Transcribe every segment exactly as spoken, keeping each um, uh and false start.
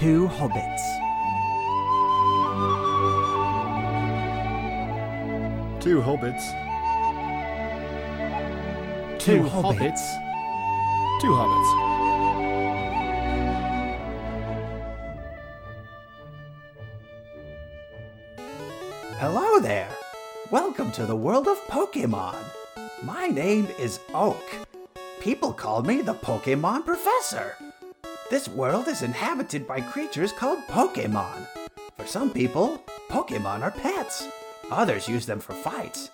two hobbits. Two hobbits. Two, two hobbits. hobbits. Two hobbits. Hello there! Welcome to the world of Pokemon! My name is Oak. People call me the Pokemon Professor. This world is inhabited by creatures called Pokemon. For some people, Pokemon are pets. Others use them for fights.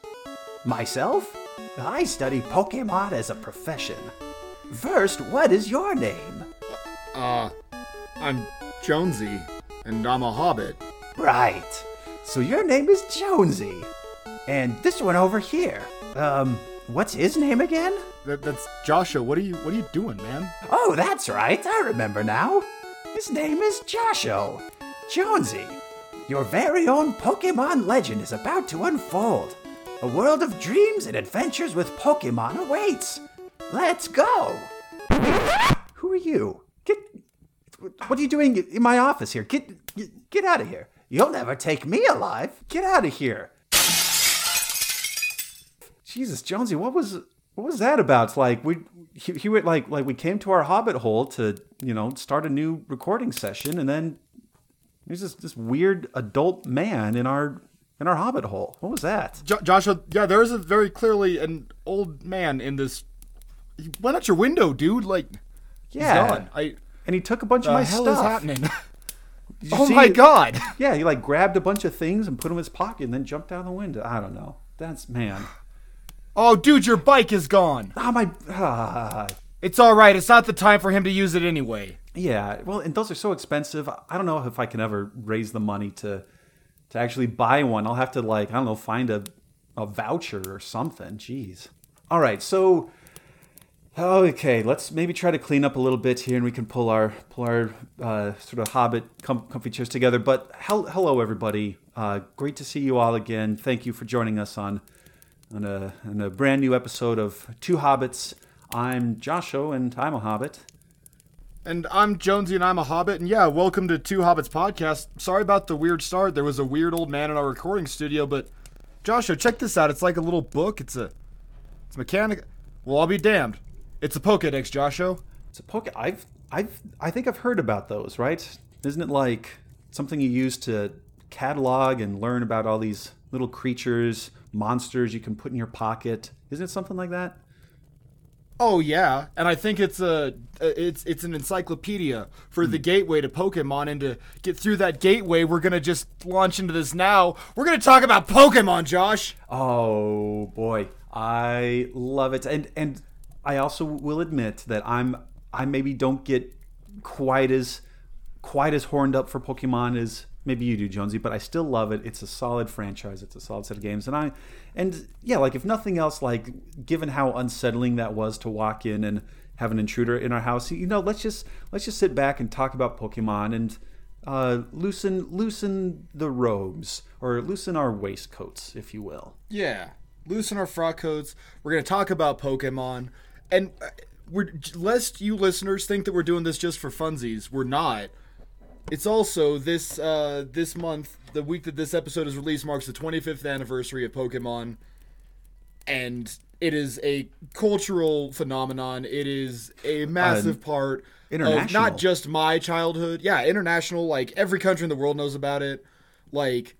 Myself, I study Pokemon as a profession. First, what is your name? Uh, I'm Jonesy, and I'm a hobbit. Right. So your name is Jonesy. And this one over here, um, what's his name again? That, that's Joshua. What are you What are you doing, man? Oh, that's right. I remember now. His name is Joshua. Jonesy, your very own Pokemon legend is about to unfold. A world of dreams and adventures with Pokemon awaits. Let's go. Who are you? Get. What are you doing in my office here? Get Get, get out of here. You'll never take me alive. Get out of here. Jesus, Jonesy, what was what was that about? Like we he, he went like like we came to our hobbit hole to, you know, start a new recording session, and then there's this this weird adult man in our in our hobbit hole. What was that? Jo- Joshua, yeah, there is a very clearly an old man in this. He went out your window, dude. Like, yeah, he's gone. I and he took a bunch of my stuff. The hell is happening? Oh my it? God! Yeah, he like grabbed a bunch of things and put them in his pocket, and then jumped out the window. I don't know. That's man. Oh, dude, your bike is gone. Ah, oh, my. Uh... It's all right. It's not the time for him to use it anyway. Yeah. Well, and those are so expensive. I don't know if I can ever raise the money to to actually buy one. I'll have to like I don't know, find a a voucher or something. Jeez. All right. So. Okay, let's maybe try to clean up a little bit here, and we can pull our pull our uh, sort of hobbit com- comfy chairs together. But hel- hello, everybody! Uh, great to see you all again. Thank you for joining us on on a, on a brand new episode of Two Hobbits. I'm Joshua, and I'm a hobbit. And I'm Jonesy, and I'm a hobbit. And yeah, welcome to Two Hobbits podcast. Sorry about the weird start. There was a weird old man in our recording studio, but Joshua, check this out. It's like a little book. It's a it's mechanic. Well, I'll be damned. It's a Pokédex, Josho. It's a Poké... I've, I've, I think I've heard about those, right? Isn't it like something you use to catalog and learn about all these little creatures, monsters you can put in your pocket? Isn't it something like that? Oh, yeah. And I think it's a, it's it's an encyclopedia for mm. the gateway to Pokemon. And to get through that gateway, we're going to just launch into this now. We're going to talk about Pokemon, Josh! Oh, boy. I love it. And... and I also will admit that I'm I maybe don't get quite as quite as horned up for Pokemon as maybe you do, Jonesy, but I still love it. It's a solid franchise. It's a solid set of games, and I and yeah, like if nothing else, like given how unsettling that was to walk in and have an intruder in our house, you know, let's just let's just sit back and talk about Pokemon and uh, loosen loosen the robes or loosen our waistcoats, if you will. Yeah, loosen our frock coats. We're gonna talk about Pokemon. And we're, lest you listeners think that we're doing this just for funsies, we're not. It's also this uh, this month, the week that this episode is released marks the twenty-fifth anniversary of Pokemon. And it is a cultural phenomenon. It is a massive um, part of not just my childhood. Yeah, international. Like, every country in the world knows about it. Like,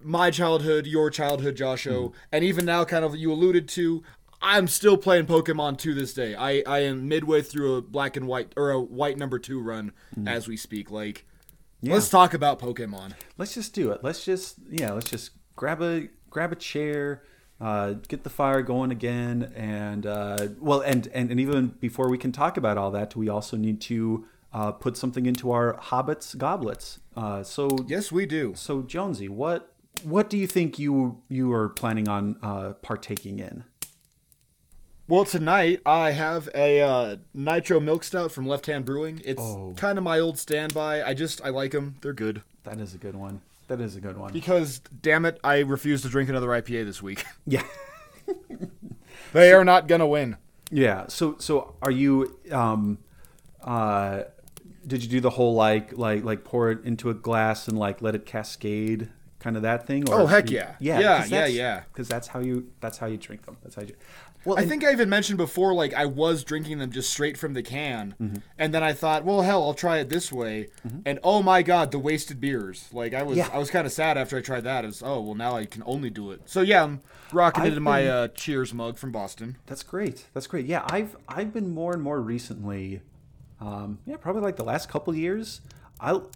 my childhood, your childhood, Josho. Mm. And even now, kind of, you alluded to... I'm still playing Pokemon to this day. I, I am midway through a black and white or a white number two run mm. as we speak. Like, yeah. Let's talk about Pokemon. Let's just do it. Let's just yeah. Let's just grab a grab a chair, uh, get the fire going again, and uh, well, and, and and even before we can talk about all that, we also need to uh, put something into our hobbits goblets. Uh, so yes, we do. So Jonesy, what what do you think you you are planning on uh, partaking in? Well, tonight I have a uh, Nitro Milk Stout from Left Hand Brewing. It's oh. kind of my old standby. I just, I like them. They're good. That is a good one. That is a good one. Because, damn it, I refuse to drink another I P A this week. Yeah. They so, are not going to win. Yeah. So, so are you, um, uh, Did you do the whole like like like pour it into a glass and like let it cascade kind of that thing? Or oh heck you, yeah, yeah, yeah, yeah, yeah. Because that's how you that's how you drink them. That's how you. Well, I and, think I even mentioned before, like I was drinking them just straight from the can, mm-hmm. and then I thought, well, hell, I'll try it this way, mm-hmm. and oh my god, the wasted beers. Like I was, yeah. I was kind of sad after I tried that. It's oh well, now I can only do it. So yeah, I'm rocking I've it in been, my uh, Cheers mug from Boston. That's great. That's great. Yeah, I've I've been more and more recently. Um, yeah, probably like the last couple years, I'll,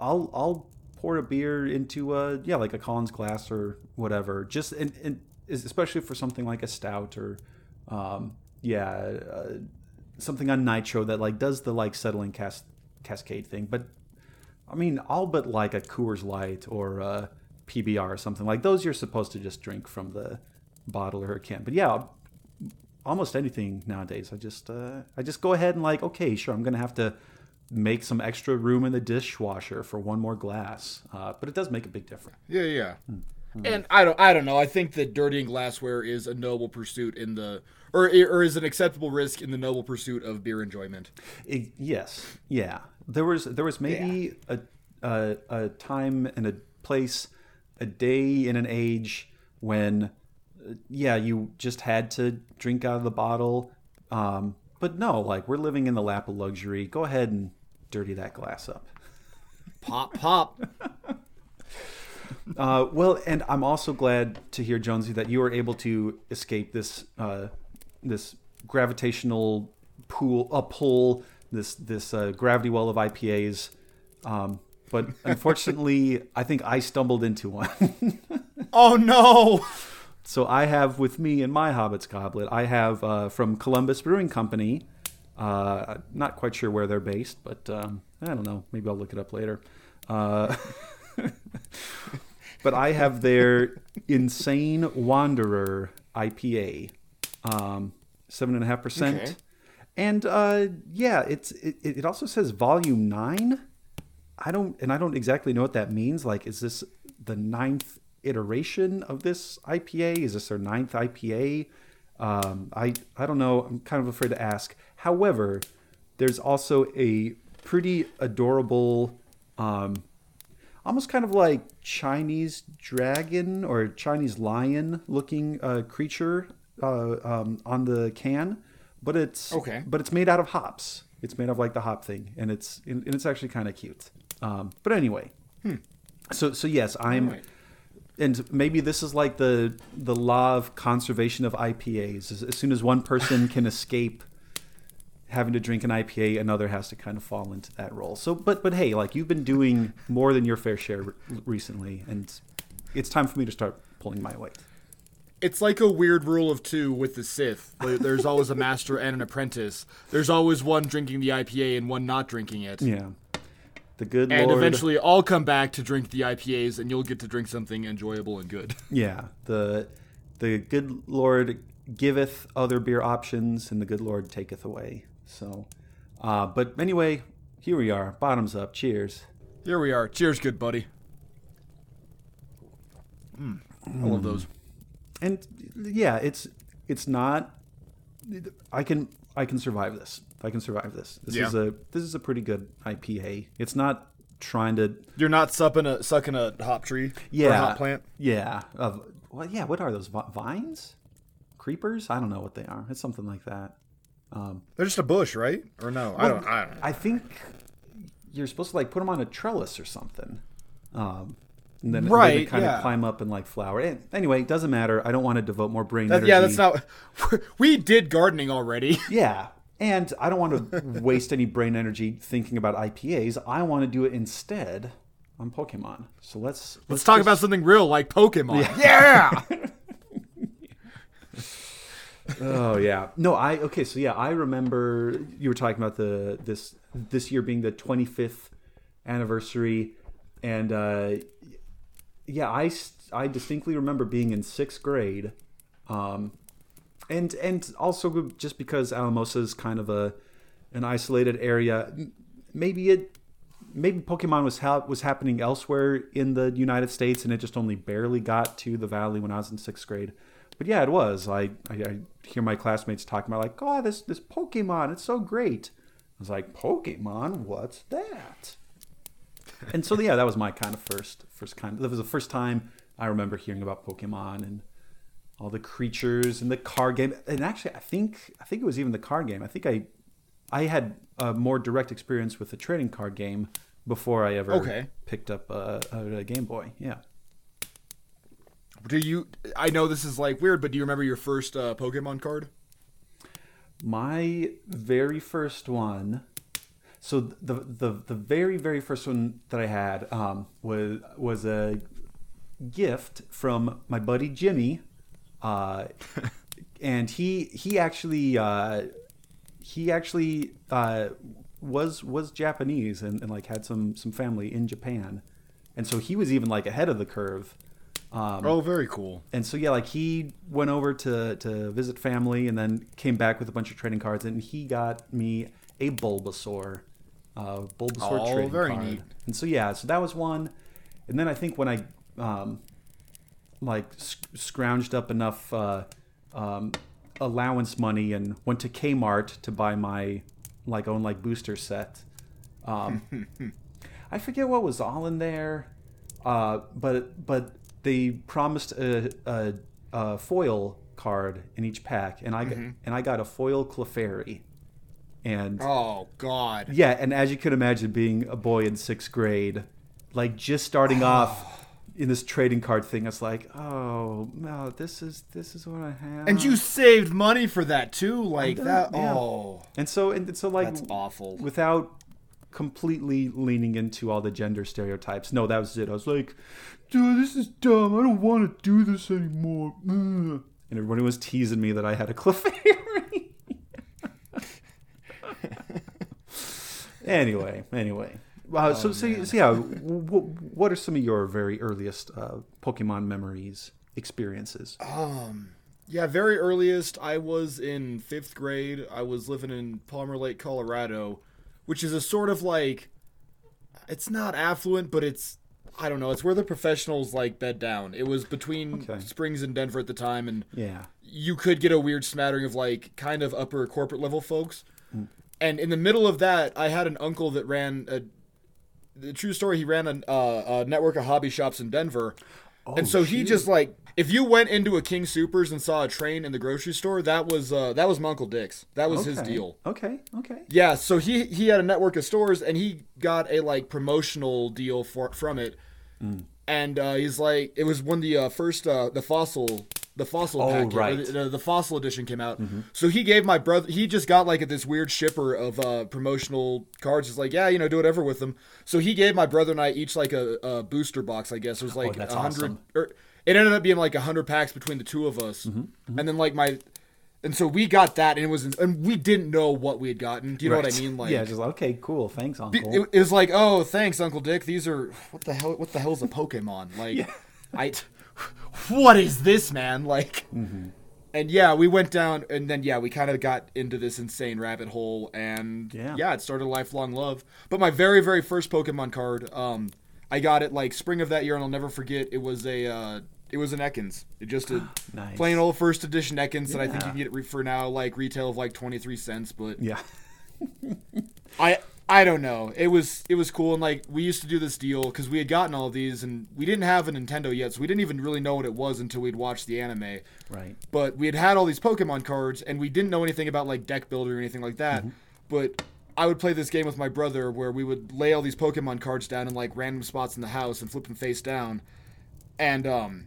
I'll, I'll pour a beer into a, yeah, like a Collins glass or whatever, just, and, and especially for something like a stout or, um, yeah, uh, something on nitro that like does the like settling cas- cascade thing. But I mean, all but like a Coors Light or a P B R or something like those, you're supposed to just drink from the bottle or a can, but yeah, almost anything nowadays. I just uh, I just go ahead and like, okay, sure, I'm going to have to make some extra room in the dishwasher for one more glass. Uh, but it does make a big difference. Yeah, yeah. Mm-hmm. And I don't I don't know. I think that dirtying glassware is a noble pursuit in the or or is an acceptable risk in the noble pursuit of beer enjoyment. It, yes. Yeah. There was there was maybe yeah. a, a a time and a place, a day and an age when yeah, you just had to drink out of the bottle. Um, but no, like we're living in the lap of luxury. Go ahead and dirty that glass up. Pop, pop. uh, well, and I'm also glad to hear, Jonesy, that you were able to escape this uh, this gravitational pool, a pull, this, this uh, gravity well of I P As. Um, but unfortunately, I think I stumbled into one. Oh, no. So I have with me in my Hobbit's Goblet, I have uh, from Columbus Brewing Company, uh, not quite sure where they're based, but um, I don't know. Maybe I'll look it up later. Uh, but I have their Insane Wanderer I P A, um, seven point five percent. Okay. And uh, yeah, it's it, it also says Volume nine. I don't, and I don't exactly know what that means. Like, is this the ninth iteration of this I P A? Is this their ninth I P A? Um, I I don't know. I'm kind of afraid to ask. However, there's also a pretty adorable, um, almost kind of like Chinese dragon or Chinese lion looking uh, creature uh, um, on the can, but it's okay. But it's made out of hops. It's made of like the hop thing, and it's and it's actually kind of cute. Um, but anyway, hmm. so so yes, I'm. And maybe this is like the the law of conservation of I P As. As, as soon as one person can escape having to drink an I P A, another has to kind of fall into that role. So, but but hey, like you've been doing more than your fair share re- recently, and it's time for me to start pulling my weight. It's like a weird rule of two with the Sith. There's always a master and an apprentice. There's always one drinking the I P A and one not drinking it. Yeah. The good and Lord. Eventually I'll come back to drink the I P As and you'll get to drink something enjoyable and good. Yeah. The the good Lord giveth other beer options and the good Lord taketh away. So, uh, but anyway, here we are. Bottoms up. Cheers. Here we are. Cheers, good buddy. Mm, mm. I love those. And yeah, it's it's not I can I can survive this. I can survive this. This yeah. is a this is a pretty good I P A. It's not trying to. You're not supping a sucking a hop tree. Yeah, or a hop plant. Yeah. Uh, well, yeah. What are those vines? Creepers? I don't know what they are. It's something like that. Um, They're just a bush, right? Or no? Well, I don't. I don't know. I think you're supposed to like put them on a trellis or something, um, and then right, and they kind yeah. of climb up and like flower. And anyway, it doesn't matter. I don't want to devote more brain that, energy. Yeah, that's not. We did gardening already. Yeah. And I don't want to waste any brain energy thinking about I P As. I want to do it instead on Pokemon. So let's... Let's, let's talk just... about something real like Pokemon. Yeah! yeah! oh, yeah. No, I... Okay, so yeah, I remember you were talking about the this this year being the twenty-fifth anniversary. And uh, yeah, I, I distinctly remember being in sixth grade. Um And and also just because Alamosa is kind of a an isolated area, maybe it maybe Pokemon was ha- was happening elsewhere in the United States, and it just only barely got to the Valley when I was in sixth grade. But yeah, it was. I I, I hear my classmates talking about like, oh, this this Pokemon, it's so great. I was like, Pokemon, what's that? And so, yeah, that was my kind of first, first kind. That was the first time I remember hearing about Pokemon and all the creatures and the card game. And actually, I think, I think it was even the card game. I think I, I had a more direct experience with the trading card game before I ever okay. picked up a, a Game Boy. Yeah. Do you? I know this is like weird, but do you remember your first uh, Pokemon card? My very first one. So the the the very very first one that I had um, was was a gift from my buddy Jimmy, uh, and he he actually uh, he actually uh, was was Japanese and, and like had some some family in Japan, and so he was even like ahead of the curve. Um, oh, very cool. And so yeah, like he went over to to visit family and then came back with a bunch of trading cards, and he got me a Bulbasaur. Uh, Bulbasaur oh, trading very card. Neat. And so yeah, so that was one. And then I think when I um, like sc- scrounged up enough uh, um, allowance money and went to Kmart to buy my like own like booster set. Um, I forget what was all in there, uh, but but they promised a, a, a foil card in each pack, and I mm-hmm. got, and I got a foil Clefairy. And oh god. Yeah, and as you can imagine, being a boy in sixth grade, like just starting oh. off in this trading card thing, it's like, oh no, this is this is what I have. And you saved money for that too, like that. Yeah. Oh, and so and so like that's awful. Without completely leaning into all the gender stereotypes. No, that was it. I was like, dude, this is dumb. I don't want to do this anymore. And everybody was teasing me that I had a Clefairy. Anyway, anyway. Uh, oh, so, so, so, yeah, w- what are some of your very earliest uh, Pokemon memories, experiences? Um, yeah, very earliest, I was in fifth grade. I was living in Palmer Lake, Colorado, which is a sort of like, it's not affluent, but it's, I don't know, it's where the professionals like bed down. It was between okay. Springs and Denver at the time, and yeah. you could get a weird smattering of like kind of upper corporate level folks. Mm. And in the middle of that, I had an uncle that ran a, the true story, he ran a, uh, a network of hobby shops in Denver. Oh, and so shoot. He just like, if you went into a King Supers and saw a train in the grocery store, that was uh, that was my Uncle Dick's. That was okay. his deal. Okay, okay. Yeah, so he, he had a network of stores, and he got a like promotional deal for from it. Mm. And uh, he's like, it was when the uh, first, uh, the fossil... The fossil oh, packet, right. the, the fossil edition came out. Mm-hmm. So he gave my brother, he just got like a, this weird shipper of uh, promotional cards. He's like, yeah, you know, do whatever with them. So he gave my brother and I each like a, a booster box, I guess. It was like oh, one hundred, awesome. Or, it ended up being like one hundred packs between the two of us. Mm-hmm. Mm-hmm. And then like my, and so we got that, and it was, and we didn't know what we had gotten. Do you right. know what I mean? Like, yeah, just like, okay, cool. Thanks, Uncle. It, it was like, oh, thanks, Uncle Dick. These are, what the hell, what the hell's a Pokemon? Like, yeah. I... What is this, man? Like, mm-hmm. and yeah, we went down, and then yeah, we kind of got into this insane rabbit hole, and yeah. yeah, it started a lifelong love. But my very, very first Pokemon card, um, I got it like spring of that year, and I'll never forget. It was a, uh, it was an Ekans, it just a nice. Plain old first edition Ekans yeah. that I think you can get it for now, like retail of like twenty three cents. But yeah, I. I don't know. It was it was cool, and like we used to do this deal because we had gotten all these, and we didn't have a Nintendo yet, so we didn't even really know what it was until we'd watched the anime. Right. But we had had all these Pokemon cards, and we didn't know anything about like deck builder or anything like that. Mm-hmm. But I would play this game with my brother where we would lay all these Pokemon cards down in like random spots in the house and flip them face down, and um,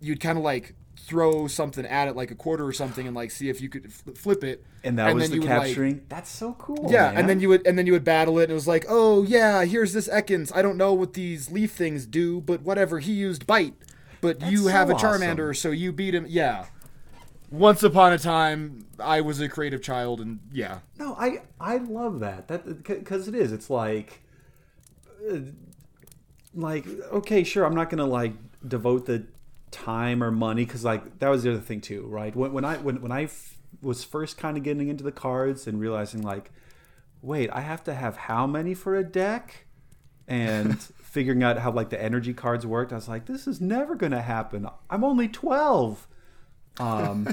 you'd kind of like throw something at it like a quarter or something and like see if you could f- flip it, and that and was the capturing would, like, that's so cool yeah man. and then you would and then you would battle it, and it was like, oh yeah, here's this Ekans, I don't know what these leaf things do, but whatever, he used bite, but that's you so have a Charmander awesome. So you beat him. Yeah, once upon a time I was a creative child, and yeah no I I love that that because it is it's like uh, like okay sure I'm not gonna like devote the time or money, because like that was the other thing too, right? When, when I when when I f- was first kind of getting into the cards and realizing like, wait, I have to have how many for a deck, and figuring out how like the energy cards worked, I was like, this is never gonna happen. I'm only twelve. Um,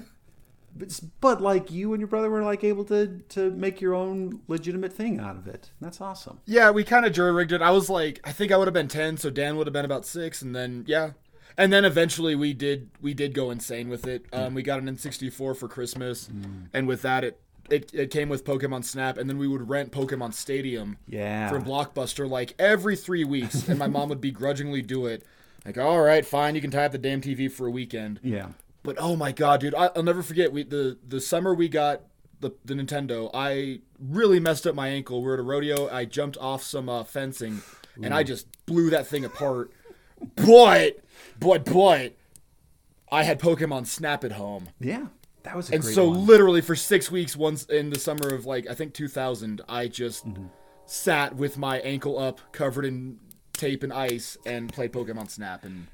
But, but like you and your brother were like able to to make your own legitimate thing out of it. That's awesome. Yeah, we kind of jury rigged it. I was like, I think I would have been ten, so Dan would have been about six, and then yeah, and then eventually we did we did go insane with it. Um, we got an N sixty-four for Christmas, mm. and with that it. It it came with Pokemon Snap, and then we would rent Pokemon Stadium yeah. from Blockbuster like every three weeks, and my mom would begrudgingly do it. Like, all right, fine, you can tie up the damn T V for a weekend. Yeah. But oh my god, dude, I, I'll never forget. We the, the summer we got the the Nintendo, I really messed up my ankle. We were at a rodeo. I jumped off some uh, fencing, Ooh. and I just blew that thing apart. But but but I had Pokemon Snap at home. Yeah. That was a and great so one. Literally for six weeks, once in the summer of like I think two thousand, I just mm-hmm. sat with my ankle up, covered in tape and ice, and played Pokemon Snap. And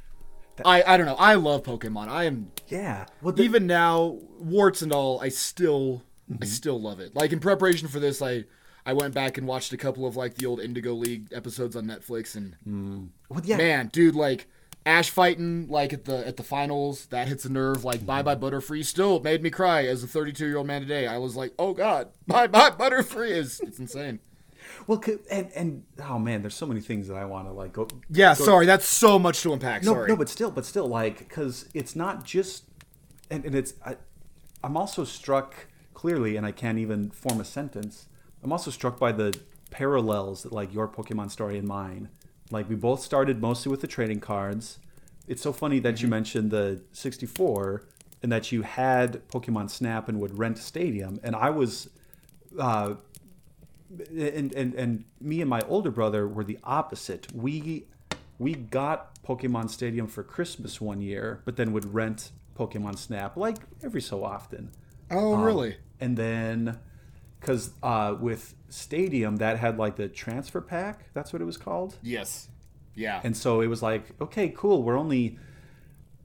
that, I, I don't know, I love Pokemon. I am yeah. Well, the, even now, warts and all, I still mm-hmm. I still love it. Like in preparation for this, I I went back and watched a couple of like the old Indigo League episodes on Netflix, and mm. well, yeah. man, dude, like. Ash fighting, like, at the at the finals, that hits a nerve. Like, bye-bye, Butterfree. Still made me cry as a thirty-two-year-old man today. I was like, oh, God, bye-bye, Butterfree. It's, it's insane. Well, and, and, oh, man, there's so many things that I want to, like, go... Yeah, go, sorry, that's so much to unpack, no, sorry. No, but still, but still, like, because it's not just... And, and it's... I, I'm also struck, clearly, and I can't even form a sentence, I'm also struck by the parallels that, like, your Pokemon story and mine... Like, we both started mostly with the trading cards. It's so funny that mm-hmm. you mentioned the sixty-four and that you had Pokemon Snap and would rent Stadium. And I was... Uh, and, and, and me and my older brother were the opposite. We, we got Pokemon Stadium for Christmas one year, but then would rent Pokemon Snap, like, every so often. Oh, um, really? And then... Because uh, with Stadium, that had like the transfer pack. That's what it was called. Yes. Yeah. And so it was like, okay, cool. We're only,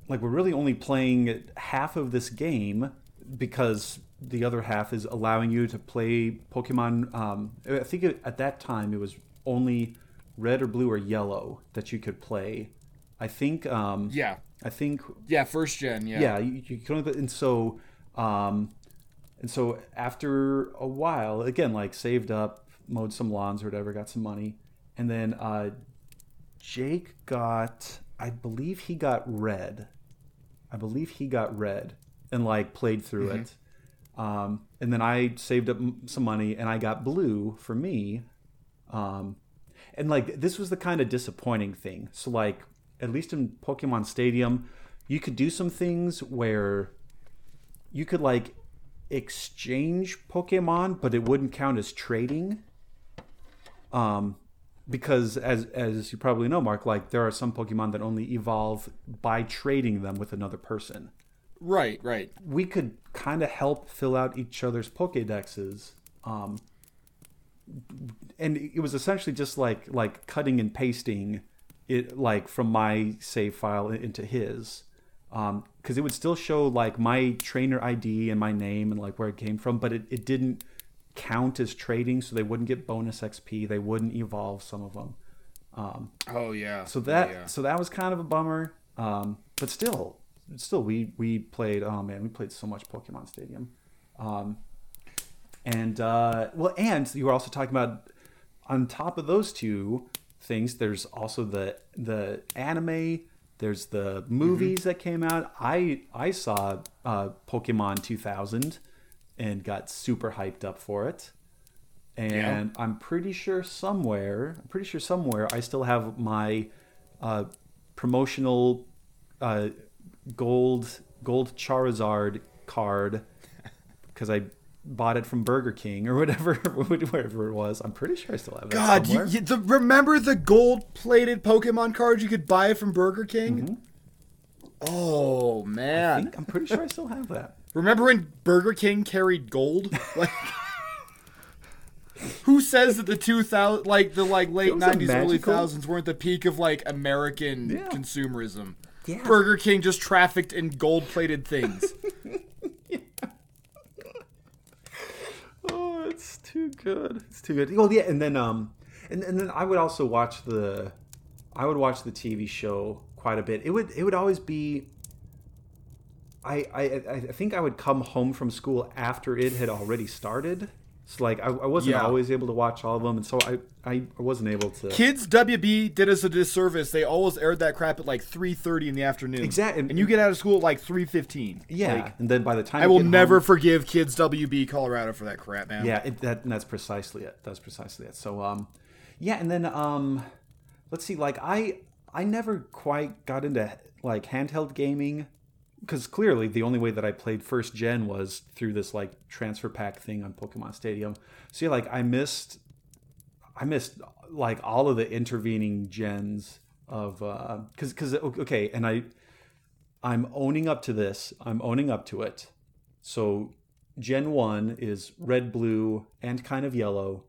like, we're really only playing half of this game because the other half is allowing you to play Pokemon. Um, I think it, at that time it was only red or blue or yellow that you could play. I think. Um, yeah. I think. Yeah, first gen. Yeah. Yeah. You, you could only, and so. Um, And so after a while, again, like saved up, mowed some lawns or whatever, got some money. And then uh, Jake got, I believe he got red. I believe he got red and like played through mm-hmm. it. Um, and then I saved up some money and I got blue for me. Um, and like this was the kind of disappointing thing. So like at least in Pokemon Stadium, you could do some things where you could like... exchange Pokemon, but it wouldn't count as trading, um, because as as you probably know, Mark, like there are some Pokemon that only evolve by trading them with another person. Right, right. We could kind of help fill out each other's Pokédexes, um, and it was essentially just like like cutting and pasting it, like from my save file into his. Um, cause it would still show like my trainer I D and my name and like where it came from, but it, it didn't count as trading. So they wouldn't get bonus X P. They wouldn't evolve some of them. Um, oh yeah. So that, yeah. so that was kind of a bummer. Um, but still, still we, we played, oh man, we played so much Pokemon Stadium. Um, and, uh, well, and you were also talking about on top of those two things, there's also the, the anime. There's the movies mm-hmm. that came out. I I saw uh, Pokemon two thousand and got super hyped up for it. And yeah. I'm pretty sure somewhere, I'm pretty sure somewhere I still have my uh, promotional uh, gold gold Charizard card because I bought it from Burger King or whatever, wherever it was. I'm pretty sure I still have it. God, you, you, the, remember the gold-plated Pokemon cards you could buy from Burger King? Mm-hmm. Oh man, I think, I'm pretty sure I still have that. Remember when Burger King carried gold? Like, who says that the two thousand, like the like late nineties, early thousands weren't the peak of like American yeah. consumerism? Yeah. Burger King just trafficked in gold-plated things. It's too good. It's too good. Well, yeah, and then um, and, and then I would also watch the, I would watch the T V show quite a bit. It would it would always be, I, I I think I would come home from school after it had already started. So like I, I wasn't yeah. always able to watch all of them, and so I, I wasn't able to. Kids W B did us a disservice. They always aired that crap at like three thirty in the afternoon. Exactly, and you get out of school at like three fifteen. Yeah, like, and then by the time I will never home, forgive Kids W B Colorado for that crap, man. Yeah, it, that and that's precisely it. That's precisely it. So um, yeah, and then um, let's see. Like I I never quite got into like handheld gaming. Because clearly the only way that I played first gen was through this like transfer pack thing on Pokemon Stadium. So yeah, like I missed, I missed like all of the intervening gens of because uh, because okay, and I, I'm owning up to this. I'm owning up to it. So Gen one is red, blue, and kind of yellow.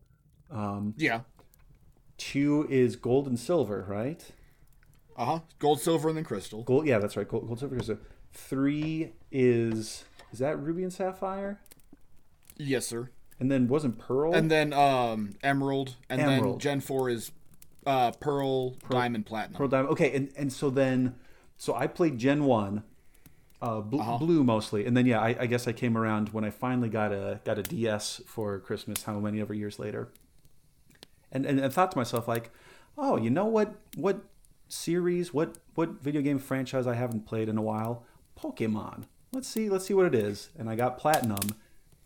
Um, yeah. Two is gold and silver, right? Uh huh. Gold, silver, and then crystal. Gold. Yeah, that's right. Gold, gold silver, crystal. Three is is that Ruby and Sapphire? Yes, sir. And then wasn't Pearl? And then um, Emerald. And Emerald. Then Gen four is uh, Pearl, Pearl, Diamond, Platinum. Pearl, Diamond. Okay, and, and so then, so I played Gen one, uh, bl- uh-huh. blue mostly, and then yeah, I, I guess I came around when I finally got a got a D S for Christmas. How many ever years later? And and I thought to myself like, oh, you know what what series what what video game franchise I haven't played in a while. Pokemon. Let's see. Let's see what it is. And I got Platinum,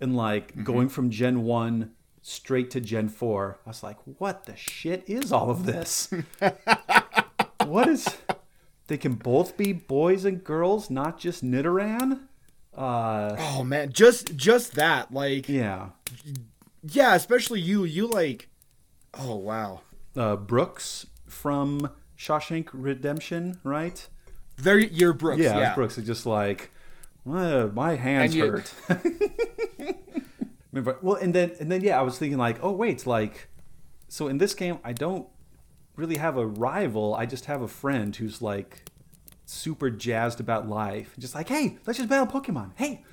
and like mm-hmm. going from Gen one straight to Gen four, I was like, "What the shit is all of this? What is? They can both be boys and girls, not just Nidoran." Uh, oh man, just just that, like yeah, yeah. Especially you, you like. Oh wow, uh, Brooks from Shawshank Redemption, right? They're your Brooks, yeah. yeah. Brooks is just like, oh, my hands you... hurt. Remember, well, and then and then yeah, I was thinking like, oh wait, like, so in this game, I don't really have a rival. I just have a friend who's like super jazzed about life, just like, hey, let's just battle Pokemon. Hey,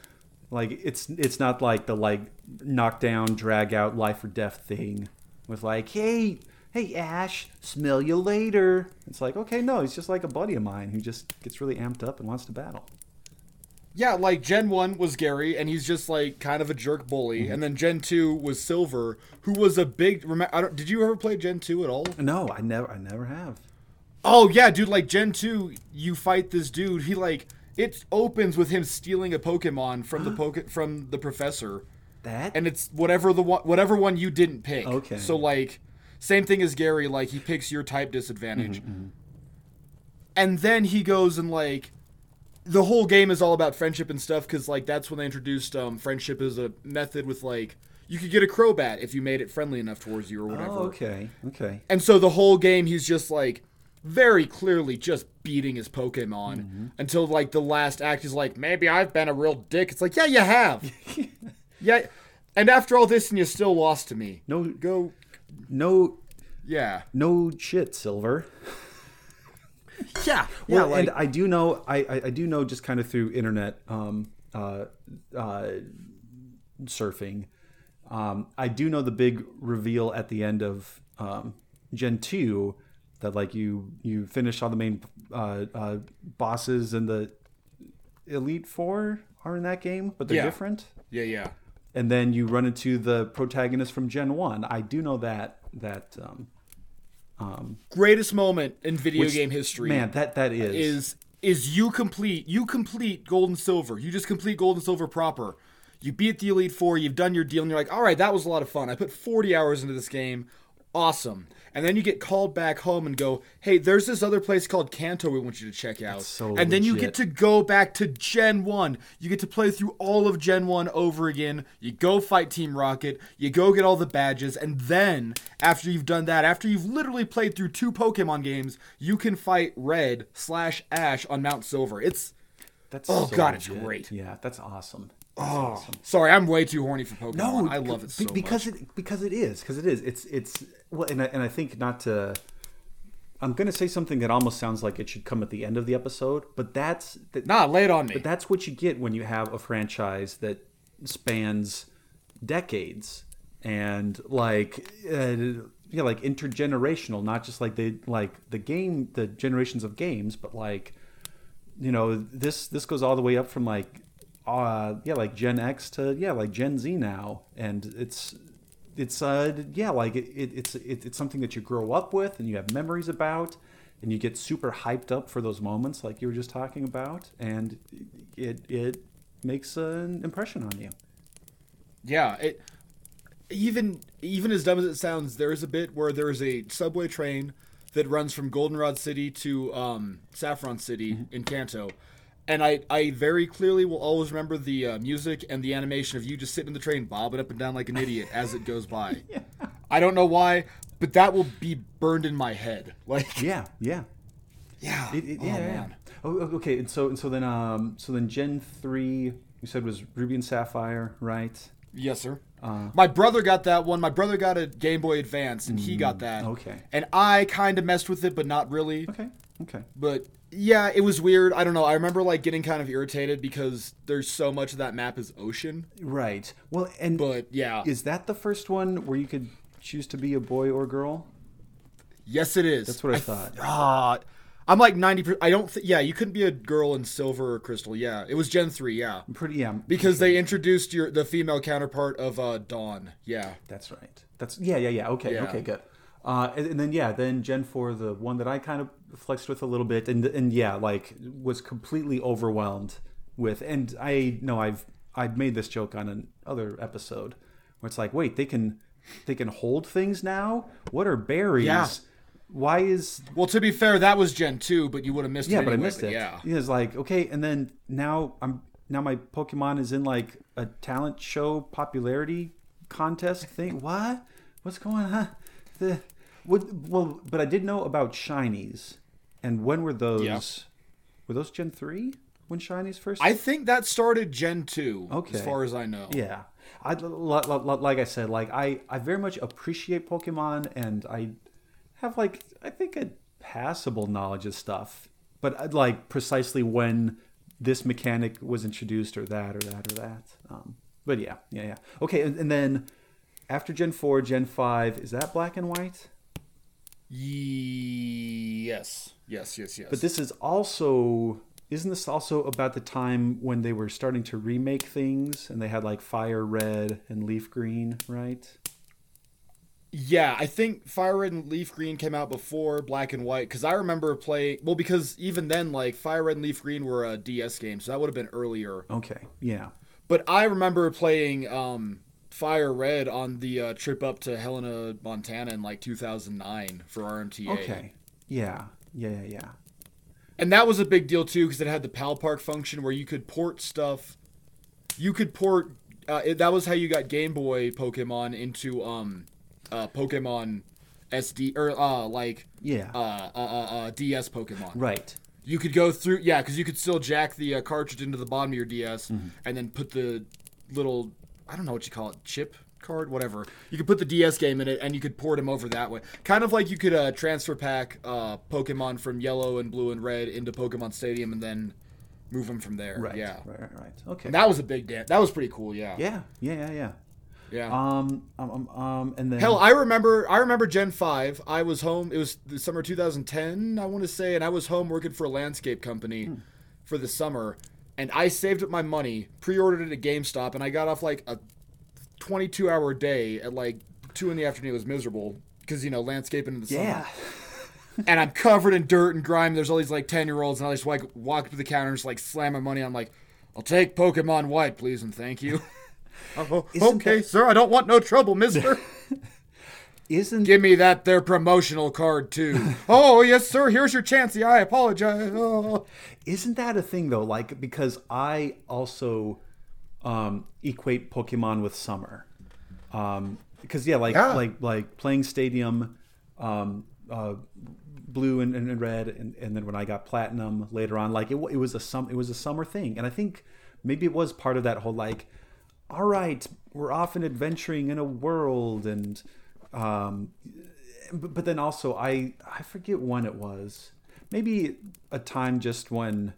like it's it's not like the like knockdown, drag out, life or death thing with like, hey. Hey, Ash, smell you later. It's like, okay, no, he's just like a buddy of mine who just gets really amped up and wants to battle. Yeah, like Gen one was Gary, and he's just like kind of a jerk bully. Mm-hmm. And then Gen two was Silver, who was a big... I don't, did you ever play Gen two at all? No, I never I never have. Oh, yeah, dude, like Gen two, you fight this dude. He like... It opens with him stealing a Pokemon from the poke, from the professor. That? And it's whatever the one, whatever one you didn't pick. Okay. So like... Same thing as Gary, like, he picks your type disadvantage. Mm-hmm, mm-hmm. And then he goes and, like, the whole game is all about friendship and stuff, because, like, that's when they introduced um, friendship as a method with, like, you could get a Crobat if you made it friendly enough towards you or whatever. Oh, okay, okay. And so the whole game, he's just, like, very clearly just beating his Pokemon mm-hmm. until, like, the last act, he's like, maybe I've been a real dick. It's like, yeah, you have. yeah. And after all this, and you still lost to me. No, go... No, yeah, no shit, Silver. yeah, well, yeah, like, and I do know, I, I, I do know, just kind of through internet, um, uh, uh, surfing. Um, I do know the big reveal at the end of um, Gen two that like you you finish all the main uh, uh, bosses and the Elite Four are in that game, but they're yeah. different. Yeah, yeah. And then you run into the protagonist from Gen one. I do know that that um, um, greatest moment in video which, game history. Man, that that is is is you complete you complete Gold and Silver. You just complete Gold and Silver proper. You beat the Elite Four. You've done your deal, and you're like, all right, that was a lot of fun. I put forty hours into this game. Awesome. And then you get called back home and go, hey, there's this other place called Kanto we want you to check out. So and legit. Then you get to go back to Gen one. You get to play through all of Gen one over again. You go fight Team Rocket. You go get all the badges. And then after you've done that, after you've literally played through two Pokemon games, you can fight Red slash Ash on Mount Silver. It's, that's oh so God, legit. It's great. Yeah, that's awesome. That's oh, awesome. Sorry, I'm way too horny for Pokemon. No, I love it so because much. It, because it is, because it is. It's, it's, well, and I, and I think not to, I'm going to say something that almost sounds like it should come at the end of the episode, but that's... That, nah, lay it on me. But that's what you get when you have a franchise that spans decades and, like, uh, yeah, like intergenerational, not just like the, like the game, the generations of games, but like you know, this this goes all the way up from like uh yeah like Gen X to yeah like Gen Z now, and it's it's uh yeah like it, it it's it, it's something that you grow up with and you have memories about, and you get super hyped up for those moments like you were just talking about, and it it makes an impression on you. Yeah, it even even as dumb as it sounds, there is a bit where there is a subway train that runs from Goldenrod City to um, Saffron City mm-hmm. in Kanto. And I, I very clearly will always remember the uh, music and the animation of you just sitting in the train, bobbing up and down like an idiot as it goes by. Yeah. I don't know why, but that will be burned in my head. Like yeah, yeah, yeah. It, it, oh yeah, man. Yeah. Oh, okay, and so and so then um so then Gen three you said was Ruby and Sapphire, right? Yes, sir. Uh, my brother got that one. My brother got a Game Boy Advance, and mm, he got that. Okay. And I kind of messed with it, but not really. Okay. Okay. But yeah, it was weird. I don't know. I remember like getting kind of irritated because there's so much of that map is ocean. Right. Well, and but yeah, is that the first one where you could choose to be a boy or girl? Yes, it is. That's what I, I thought. Ah, I'm like ninety percent. I don't think, yeah, you couldn't be a girl in silver or crystal. Yeah, it was Gen three, yeah. I'm pretty, yeah. Because pretty they introduced your the female counterpart of uh, Dawn, yeah. That's right. That's Yeah, yeah, yeah. Okay, yeah. okay, good. Uh, and, and then, yeah, then Gen four, the one that I kind of flexed with a little bit, and, and yeah, like, was completely overwhelmed with, and I know I've I've made this joke on another episode, where it's like, wait, they can, they can hold things now? What are berries? Yeah. Why is... Well, to be fair, that was Gen two, but you would have missed yeah, it. Yeah, anyway, but I missed but it. Yeah. It's like, okay, and then now I'm now my Pokemon is in like a talent show popularity contest thing. What? What's going on? The, what, well, but I did know about Shinies. And when were those? Yeah. Were those Gen three when Shinies first? I think that started Gen two, okay. As far as I know. Yeah. I, like I said, like I, I very much appreciate Pokemon, and I... have like I think a passable knowledge of stuff, but like precisely when this mechanic was introduced or that or that or that. Um, but yeah, yeah, yeah. Okay, and, and then after Gen four, Gen five, is that black and white? Yes, yes, yes, yes. But this is also isn't this also about the time when they were starting to remake things and they had like Fire Red and Leaf Green, right? Yeah, I think Fire Red and Leaf Green came out before Black and White, because I remember playing... Well, because even then, like, Fire Red and Leaf Green were a D S game, so that would have been earlier. Okay, yeah. But I remember playing um, Fire Red on the uh, trip up to Helena, Montana in, like, two thousand nine for R M T A. Okay, yeah, yeah, yeah, yeah. And that was a big deal, too, because it had the Pal Park function where you could port stuff. You could port... Uh, it, that was how you got Game Boy Pokemon into... Um, Uh, Pokemon S D or uh, like yeah uh, uh, uh, D S Pokemon. Right. You could go through yeah because you could still jack the uh, cartridge into the bottom of your D S mm-hmm. and then put the little I don't know what you call it chip card whatever you could put the D S game in it and you could port them over that way. Kind of like you could uh, transfer pack uh, Pokemon from Yellow and Blue and Red into Pokemon Stadium and then move them from there. Right. Yeah. Right. Right. right. Okay. And that was a big da- that was pretty cool. Yeah. Yeah. Yeah. Yeah. Yeah. Yeah. Um, um. Um. And then. Hell, I remember. I remember Gen five. I was home. It was the summer two thousand ten, I want to say, and I was home working for a landscape company hmm. for the summer. And I saved up my money, pre-ordered it at GameStop, and I got off like a twenty-two hour day at like two in the afternoon. It was miserable because you know landscaping in the yeah. summer. And I'm covered in dirt and grime. There's all these like ten year olds, and I just like walk up to the counter and just like slam my money. I'm like, I'll take Pokemon White, please, and thank you. Oh, okay, that, sir, I don't want no trouble, mister. Isn't Give me that their promotional card, too. Oh, yes, sir, here's your chancy. I apologize. Oh. Isn't that a thing, though? Like, because I also um, equate Pokemon with summer. Um, because, yeah, like, yeah. like like playing Stadium, um, uh, Blue and, and Red, and, and then when I got Platinum later on, like, it, it was a sum, it was a summer thing. And I think maybe it was part of that whole, like, all right, we're off and adventuring in a world, and um, but, but then also I I forget when it was, maybe a time just when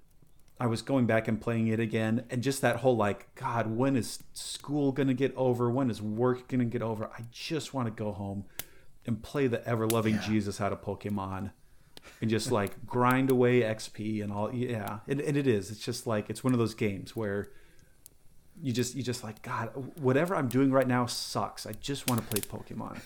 I was going back and playing it again, and just that whole like, God, when is school gonna get over? When is work gonna get over? I just want to go home and play the ever loving yeah. Jesus out of Pokemon. and just like grind away X P and all. Yeah, and, and it is. It's just like, it's one of those games where you just you just like, God, whatever I'm doing right now sucks. I just want to play Pokemon.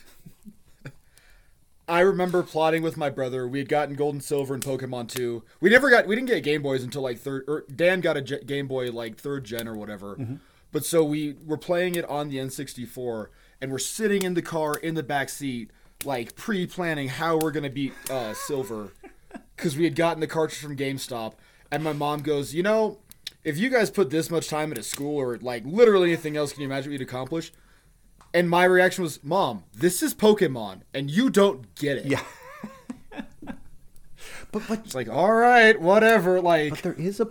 I remember plotting with my brother. We had gotten Gold and Silver in Pokemon two. We never got, we didn't get Game Boys until like third, or Dan got a G- Game Boy like third gen or whatever. Mm-hmm. But so we were playing it on the N sixty-four, and we're sitting in the car in the back seat, like pre-planning how we're going to beat uh, Silver, because we had gotten the cartridge from GameStop. And my mom goes, you know, if you guys put this much time into school or like literally anything else, can you imagine what you'd accomplish? And my reaction was, Mom, this is Pokemon, and you don't get it. Yeah. but but it's like, all right, whatever. Like, but there is a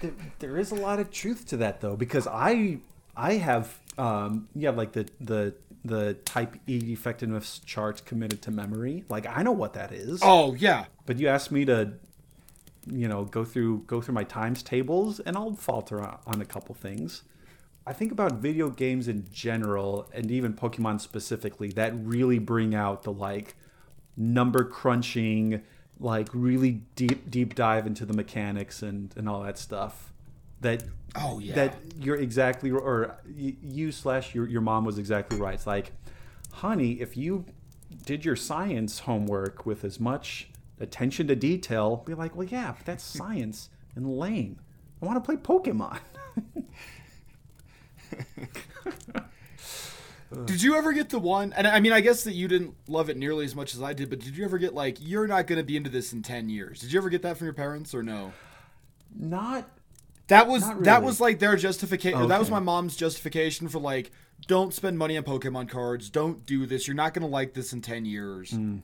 there, there is a lot of truth to that though, because I I have um you have like the the the type E effectiveness charts committed to memory. Like, I know what that is. Oh yeah. But you asked me to, you know, go through go through my times tables, and I'll falter on, on a couple things. I think about video games in general, and even Pokemon specifically, that really bring out the like number crunching, like really deep deep dive into the mechanics and, and all that stuff. That oh yeah, that you're exactly or you slash your your mom was exactly right. It's like, honey, if you did your science homework with as much attention to detail, be like, well yeah, but that's science and lame. I want to play Pokemon. Did you ever get the one, and I mean, I guess that you didn't love it nearly as much as I did, but did you ever get like, you're not going to be into this in ten years? Did you ever get that from your parents, or no? Not that was not really. That was like their justification. Okay. That was my mom's justification for like, don't spend money on Pokemon cards, don't do this, you're not going to like this in ten years. Mm.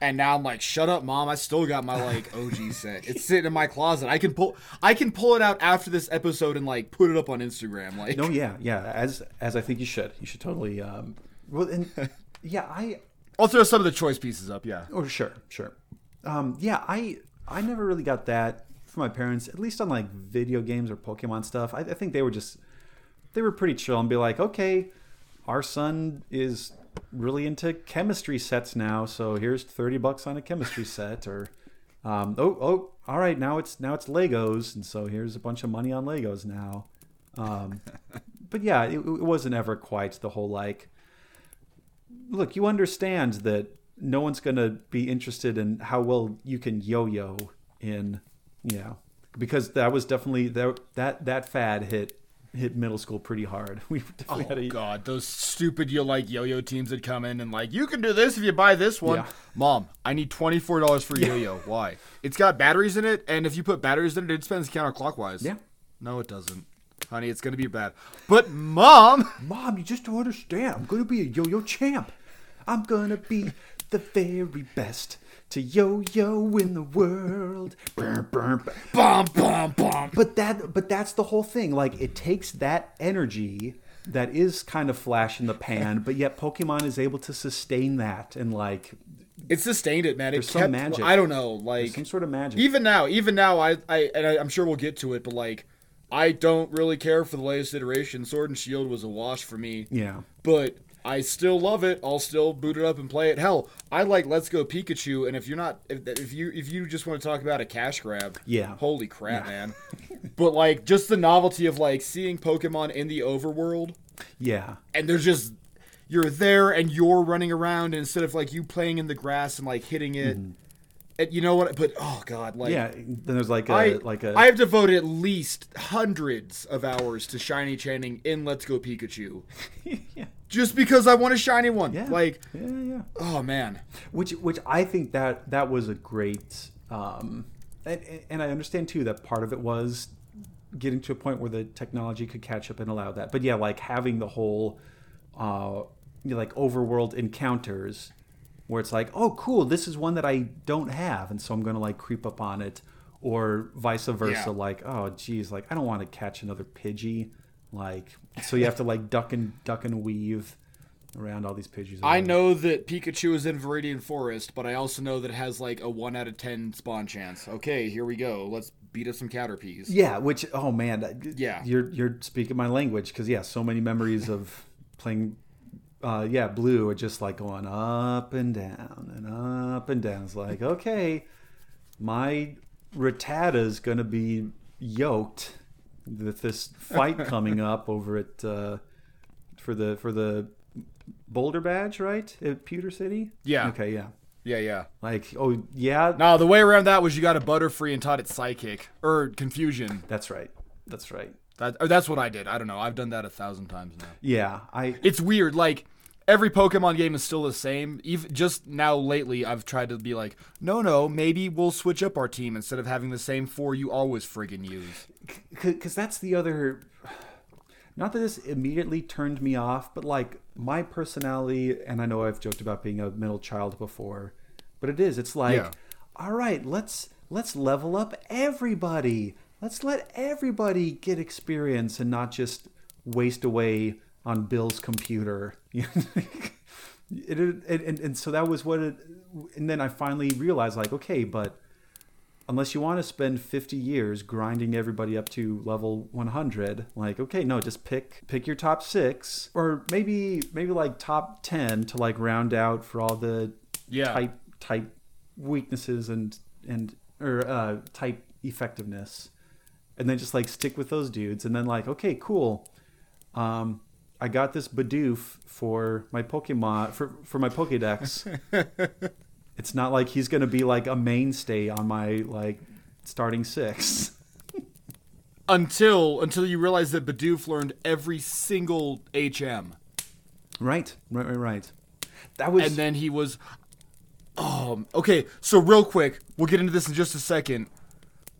And now I'm like, shut up, Mom. I still got my like O G set. It's sitting in my closet. I can pull, I can pull it out after this episode and like put it up on Instagram. Like, no, yeah, yeah. As as I think you should, you should totally. Um, well, and yeah, I. I'll throw some of the choice pieces up. Yeah. Oh sure, sure. Um, yeah, I I never really got that from my parents, at least on like video games or Pokemon stuff. I, I think they were just, they were pretty chill and be like, okay, our son is really into chemistry sets now, so here's thirty bucks on a chemistry set, or um oh oh all right, now it's now it's Legos, and so here's a bunch of money on Legos now. Um but yeah, it, it wasn't ever quite the whole like, look, you understand that no one's gonna be interested in how well you can yo-yo in, you know, because that was definitely that that that fad hit hit middle school pretty hard. We oh had a, god, those stupid you like yo-yo teams that come in and like, you can do this if you buy this one. Yeah. Mom, I need twenty-four dollars for a yeah. yo-yo. Why? It's got batteries in it, and if you put batteries in it, it spins counterclockwise. Yeah. No, it doesn't. Honey, it's gonna be bad. But mom, mom, you just don't understand. I'm gonna be a yo-yo champ. I'm gonna be the very best to yo-yo in the world. Burr, burr, burr. Bum, bum, bum. But that, but that's the whole thing. Like, it takes that energy that is kind of flash in the pan, but yet Pokemon is able to sustain that, and like, it sustained it, man. There's it kept, some magic. I don't know, like there's some sort of magic. Even now, even now, I, I, and I, I'm sure we'll get to it, but like, I don't really care for the latest iteration. Sword and Shield was a wash for me. Yeah, but I still love it. I'll still boot it up and play it. Hell, I like Let's Go Pikachu, and if you're not, if, if you if you just want to talk about a cash grab, yeah, holy crap, yeah. man. But like, just the novelty of like seeing Pokemon in the overworld, yeah, and there's just, you're there and you're running around, and instead of like you playing in the grass and like hitting it, mm-hmm. and you know what? But oh god, like yeah, then there's like a I, like a I've devoted at least hundreds of hours to shiny chanting in Let's Go Pikachu. Yeah. Just because I want a shiny one. Yeah. Like, yeah, yeah. Oh, man. Which which I think that that was a great... Um, and, and I understand, too, that part of it was getting to a point where the technology could catch up and allow that. But, yeah, like having the whole, uh, you know, like, overworld encounters where it's like, oh, cool, this is one that I don't have, and so I'm going to, like, creep up on it. Or vice versa, yeah. Like, oh, geez, like, I don't want to catch another Pidgey. Like, so you have to like duck and duck and weave around all these Pidgeys. I know that Pikachu is in Viridian Forest, but I also know that it has like a one out of ten spawn chance. Okay, here we go. Let's beat up some Caterpies. Yeah, which oh man, yeah, you're you're speaking my language, because yeah, so many memories of playing, uh, yeah, Blue are just like going up and down and up and down. It's like, okay, my Rattata's going to be yoked with this fight coming up over at uh, for the for the Boulder Badge, right? At Pewter City? Yeah. Okay, yeah. Yeah, yeah. Like, oh, yeah. No, the way around that was you got a Butterfree and taught it Psychic. Or Confusion. That's right. That's right. That, or that's what I did. I don't know. I've done that a thousand times now. Yeah. I. It's weird. Like, every Pokemon game is still the same. Even just now lately, I've tried to be like, no, no, maybe we'll switch up our team instead of having the same four you always friggin' use. Because that's the other... Not that this immediately turned me off, but like my personality, and I know I've joked about being a middle child before, but it is. It's like, yeah. all right, let's let's level up everybody. Let's let everybody get experience and not just waste away on Bill's computer. it, it, it, and, and so that was what it... And then I finally realized like, okay, but unless you want to spend fifty years grinding everybody up to level one hundred, like, okay, no, just pick pick your top six or maybe maybe like top ten to like round out for all the yeah. type type weaknesses and and or uh, type effectiveness, and then just like stick with those dudes, and then like, okay, cool, um, I got this Bidoof for my Pokemon for for my Pokédex. It's not like he's going to be like a mainstay on my like starting six. until until you realize that Bidoof learned every single H M. Right, right, right, right. That was, and then he was. Oh, okay. So real quick, we'll get into this in just a second.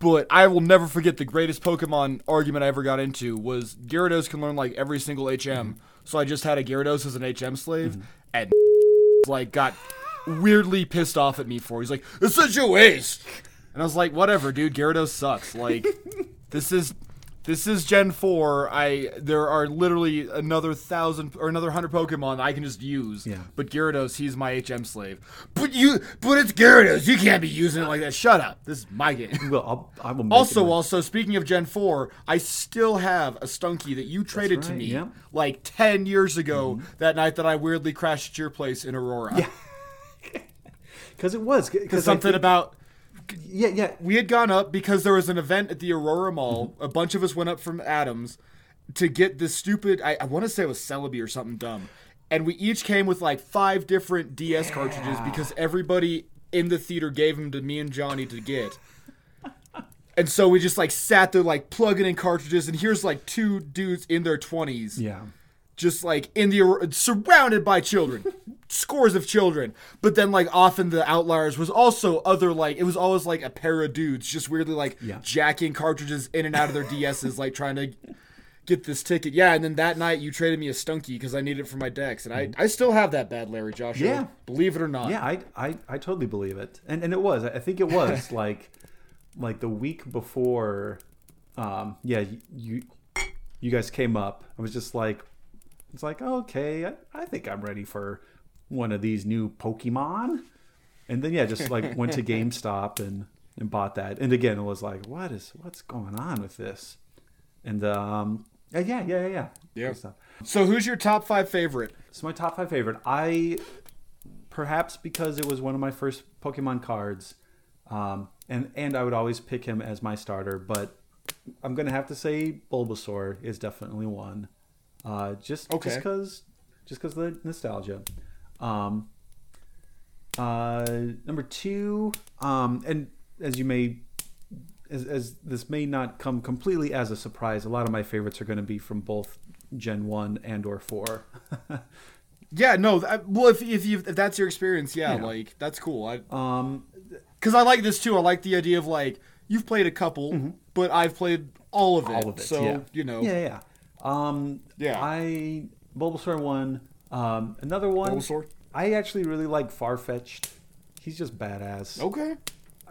But I will never forget the greatest Pokemon argument I ever got into was Gyarados can learn like every single H M. Mm-hmm. So I just had a Gyarados as an H M slave, mm-hmm. and like got weirdly pissed off at me for. He's like, it's such a waste. And I was like, whatever, dude, Gyarados sucks. Like, this is this is Gen four. I there are literally another thousand or another hundred Pokemon I can just use. Yeah. But Gyarados, he's my H M slave. But you but it's Gyarados. You can't be using it like that. Shut up. This is my game. Well, I'll, I will make Also, it also speaking of Gen four, I still have a Stunky that you traded right, to me yeah. like ten years ago mm-hmm. that night that I weirdly crashed at your place in Aurora. Yeah. Because it was. Because something think, about... Yeah, yeah. We had gone up because there was an event at the Aurora Mall. Mm-hmm. A bunch of us went up from Adams to get this stupid... I, I want to say it was Celebi or something dumb. And we each came with like five different D S yeah. cartridges because everybody in the theater gave them to me and Johnny to get. And so we just like sat there like plugging in cartridges. And here's like two dudes in their twenties. Yeah. Just like in the surrounded by children, scores of children, but then like often the outliers was also other like it was always like a pair of dudes just weirdly like yeah. jacking cartridges in and out of their D S's, like trying to get this ticket. Yeah, and then that night you traded me a Stunky because I needed it for my decks, and I, I still have that bad Larry Joshua. Yeah, believe it or not. Yeah, I I, I totally believe it, and and it was I think it was like like the week before, um yeah you you guys came up. I was just like. It's like, okay, I, I think I'm ready for one of these new Pokemon. And then, yeah, just like went to GameStop and, and bought that. And again, it was like, what is, what's going on with this? And um, yeah, yeah, yeah, yeah. Yep. So who's your top five favorite? So my top five favorite, I, perhaps because it was one of my first Pokemon cards, um, and, and I would always pick him as my starter, but I'm going to have to say Bulbasaur is definitely one. Uh, just okay. just because just because the nostalgia. Um, uh, number two, um, and as you may, as, as this may not come completely as a surprise, a lot of my favorites are going to be from both Gen One and or Four. yeah, no, I, well, if if, you, if that's your experience, yeah, yeah. like that's cool. I, um, because I like this too. I like the idea of like you've played a couple, mm-hmm. but I've played all of it. All of it. So yeah. you know, yeah, yeah. Um, yeah. I, Bulbasaur one, um, another one, Bulbasaur. I actually really like Farfetch'd. He's just badass. Okay.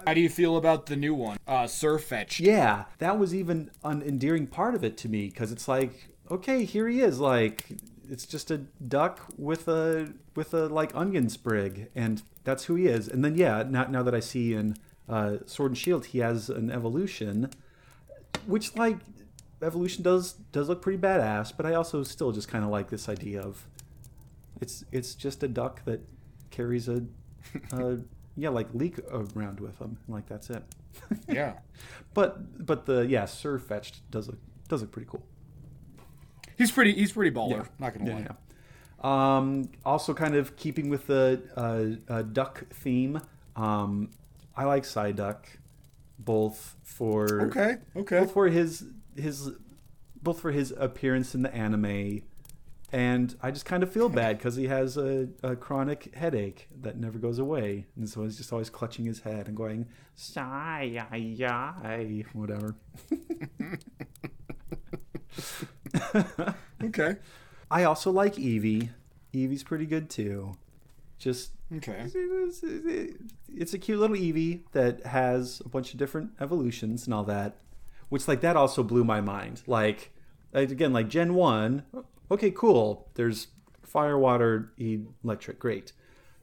How do you feel about the new one? Uh, Sirfetch'd. Yeah. That was even an endearing part of it to me. Cause it's like, okay, here he is. Like, it's just a duck with a, with a like onion sprig, and that's who he is. And then, yeah, now, now that I see in, uh, Sword and Shield, he has an evolution, which like, evolution does does look pretty badass, but I also still just kind of like this idea of it's it's just a duck that carries a, a yeah, like leak around with them. Like that's it. Yeah. But but the yeah, Sir Fetched does look does look pretty cool. He's pretty he's pretty baller. Yeah. Not gonna yeah, lie. Yeah. Um, also, kind of keeping with the uh, uh, duck theme, um, I like Psyduck, both for okay, okay, both for his his both for his appearance in the anime, and I just kind of feel bad because he has a, a chronic headache that never goes away, and so he's just always clutching his head and going sigh, whatever. Okay. I also like Eevee. Eevee's pretty good too. Just okay. It's a cute little Eevee that has a bunch of different evolutions and all that, which like that also blew my mind. Like again, like Gen one, okay, cool. There's fire, water, electric, great.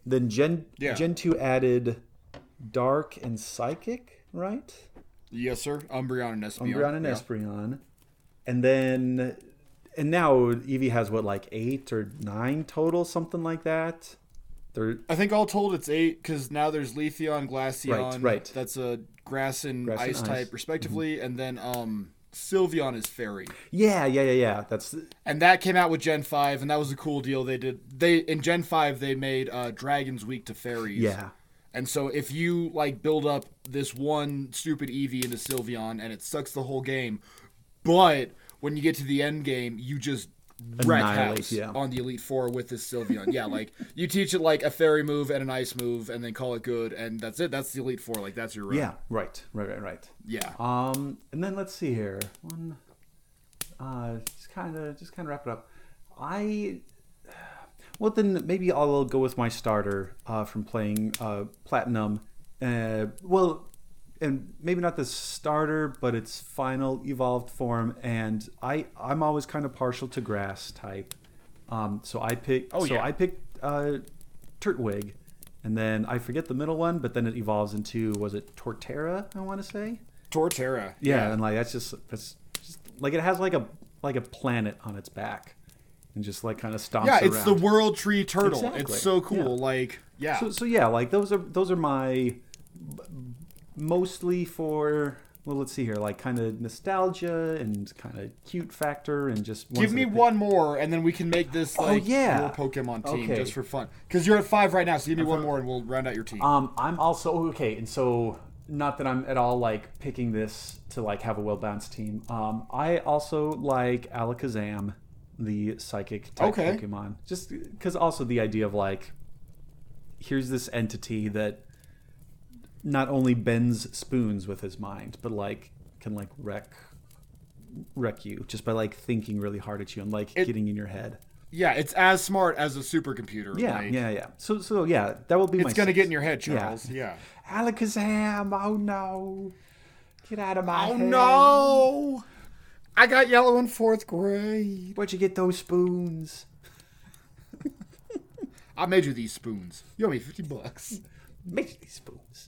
Then Gen yeah. Gen two added dark and psychic, right? Yes, sir. Umbreon and Espeon. Umbreon and yeah. Espeon, and then. And now Eevee has, what, like eight or nine total, something like that? They're... I think all told it's eight, because now there's Leafeon, Glaceon. Right, right. That's a grass and grass ice and type, ice. Respectively. Mm-hmm. And then um, Sylveon is fairy. Yeah, yeah, yeah, yeah. That's And that came out with Gen five, and that was a cool deal they did. They In Gen five, they made uh, dragons weak to fairies. Yeah. And so if you, like, build up this one stupid Eevee into Sylveon, and it sucks the whole game, but... when you get to the end game, you just wreck house yeah. on the Elite Four with this Sylveon. Yeah, like, you teach it, like, a fairy move and an ice move and then call it good, and that's it. That's the Elite Four. Like, that's your run. Yeah, right, right, right, right. Yeah. Um, and then let's see here. One, uh, just kind of just kind of wrap it up. I, well, then maybe I'll go with my starter uh, from playing uh, Platinum. Uh, well... and maybe not the starter, but its final evolved form. And I, I'm always kind of partial to grass type. Um, so I picked, oh, so yeah. I picked uh, Turtwig. And then I forget the middle one, but then it evolves into, was it Torterra, I want to say? Torterra. Yeah, yeah, and like that's just, that's just, like it has like a like a planet on its back. And just like kind of stomps around. Yeah, it's around. The World Tree Turtle. Exactly. It's so cool. Yeah. Like, yeah. So, so yeah, like those are, those are my... mostly for, well, let's see here, like kind of nostalgia and kind of cute factor and just... Give me one more and then we can make this like oh, yeah. your Pokemon team okay. just for fun. Because you're at five right now, so give me one more and we'll round out your team. Um, I'm also... Okay, and so not that I'm at all like picking this to like have a well-balanced team. Um, I also like Alakazam, the psychic type okay. Pokemon. Just because also the idea of like, here's this entity that not only bends spoons with his mind, but like can like wreck wreck you just by like thinking really hard at you and like it, getting in your head. Yeah, it's as smart as a supercomputer. Yeah, like, yeah, yeah. So, so yeah, that will be. It's my gonna sense. Get in your head, Charles. Yeah. yeah. Alakazam! Oh no! Get out of my oh, head! Oh no! I got yellow in fourth grade. Where'd you get those spoons? I made you these spoons. You owe me fifty bucks. Make these spoons.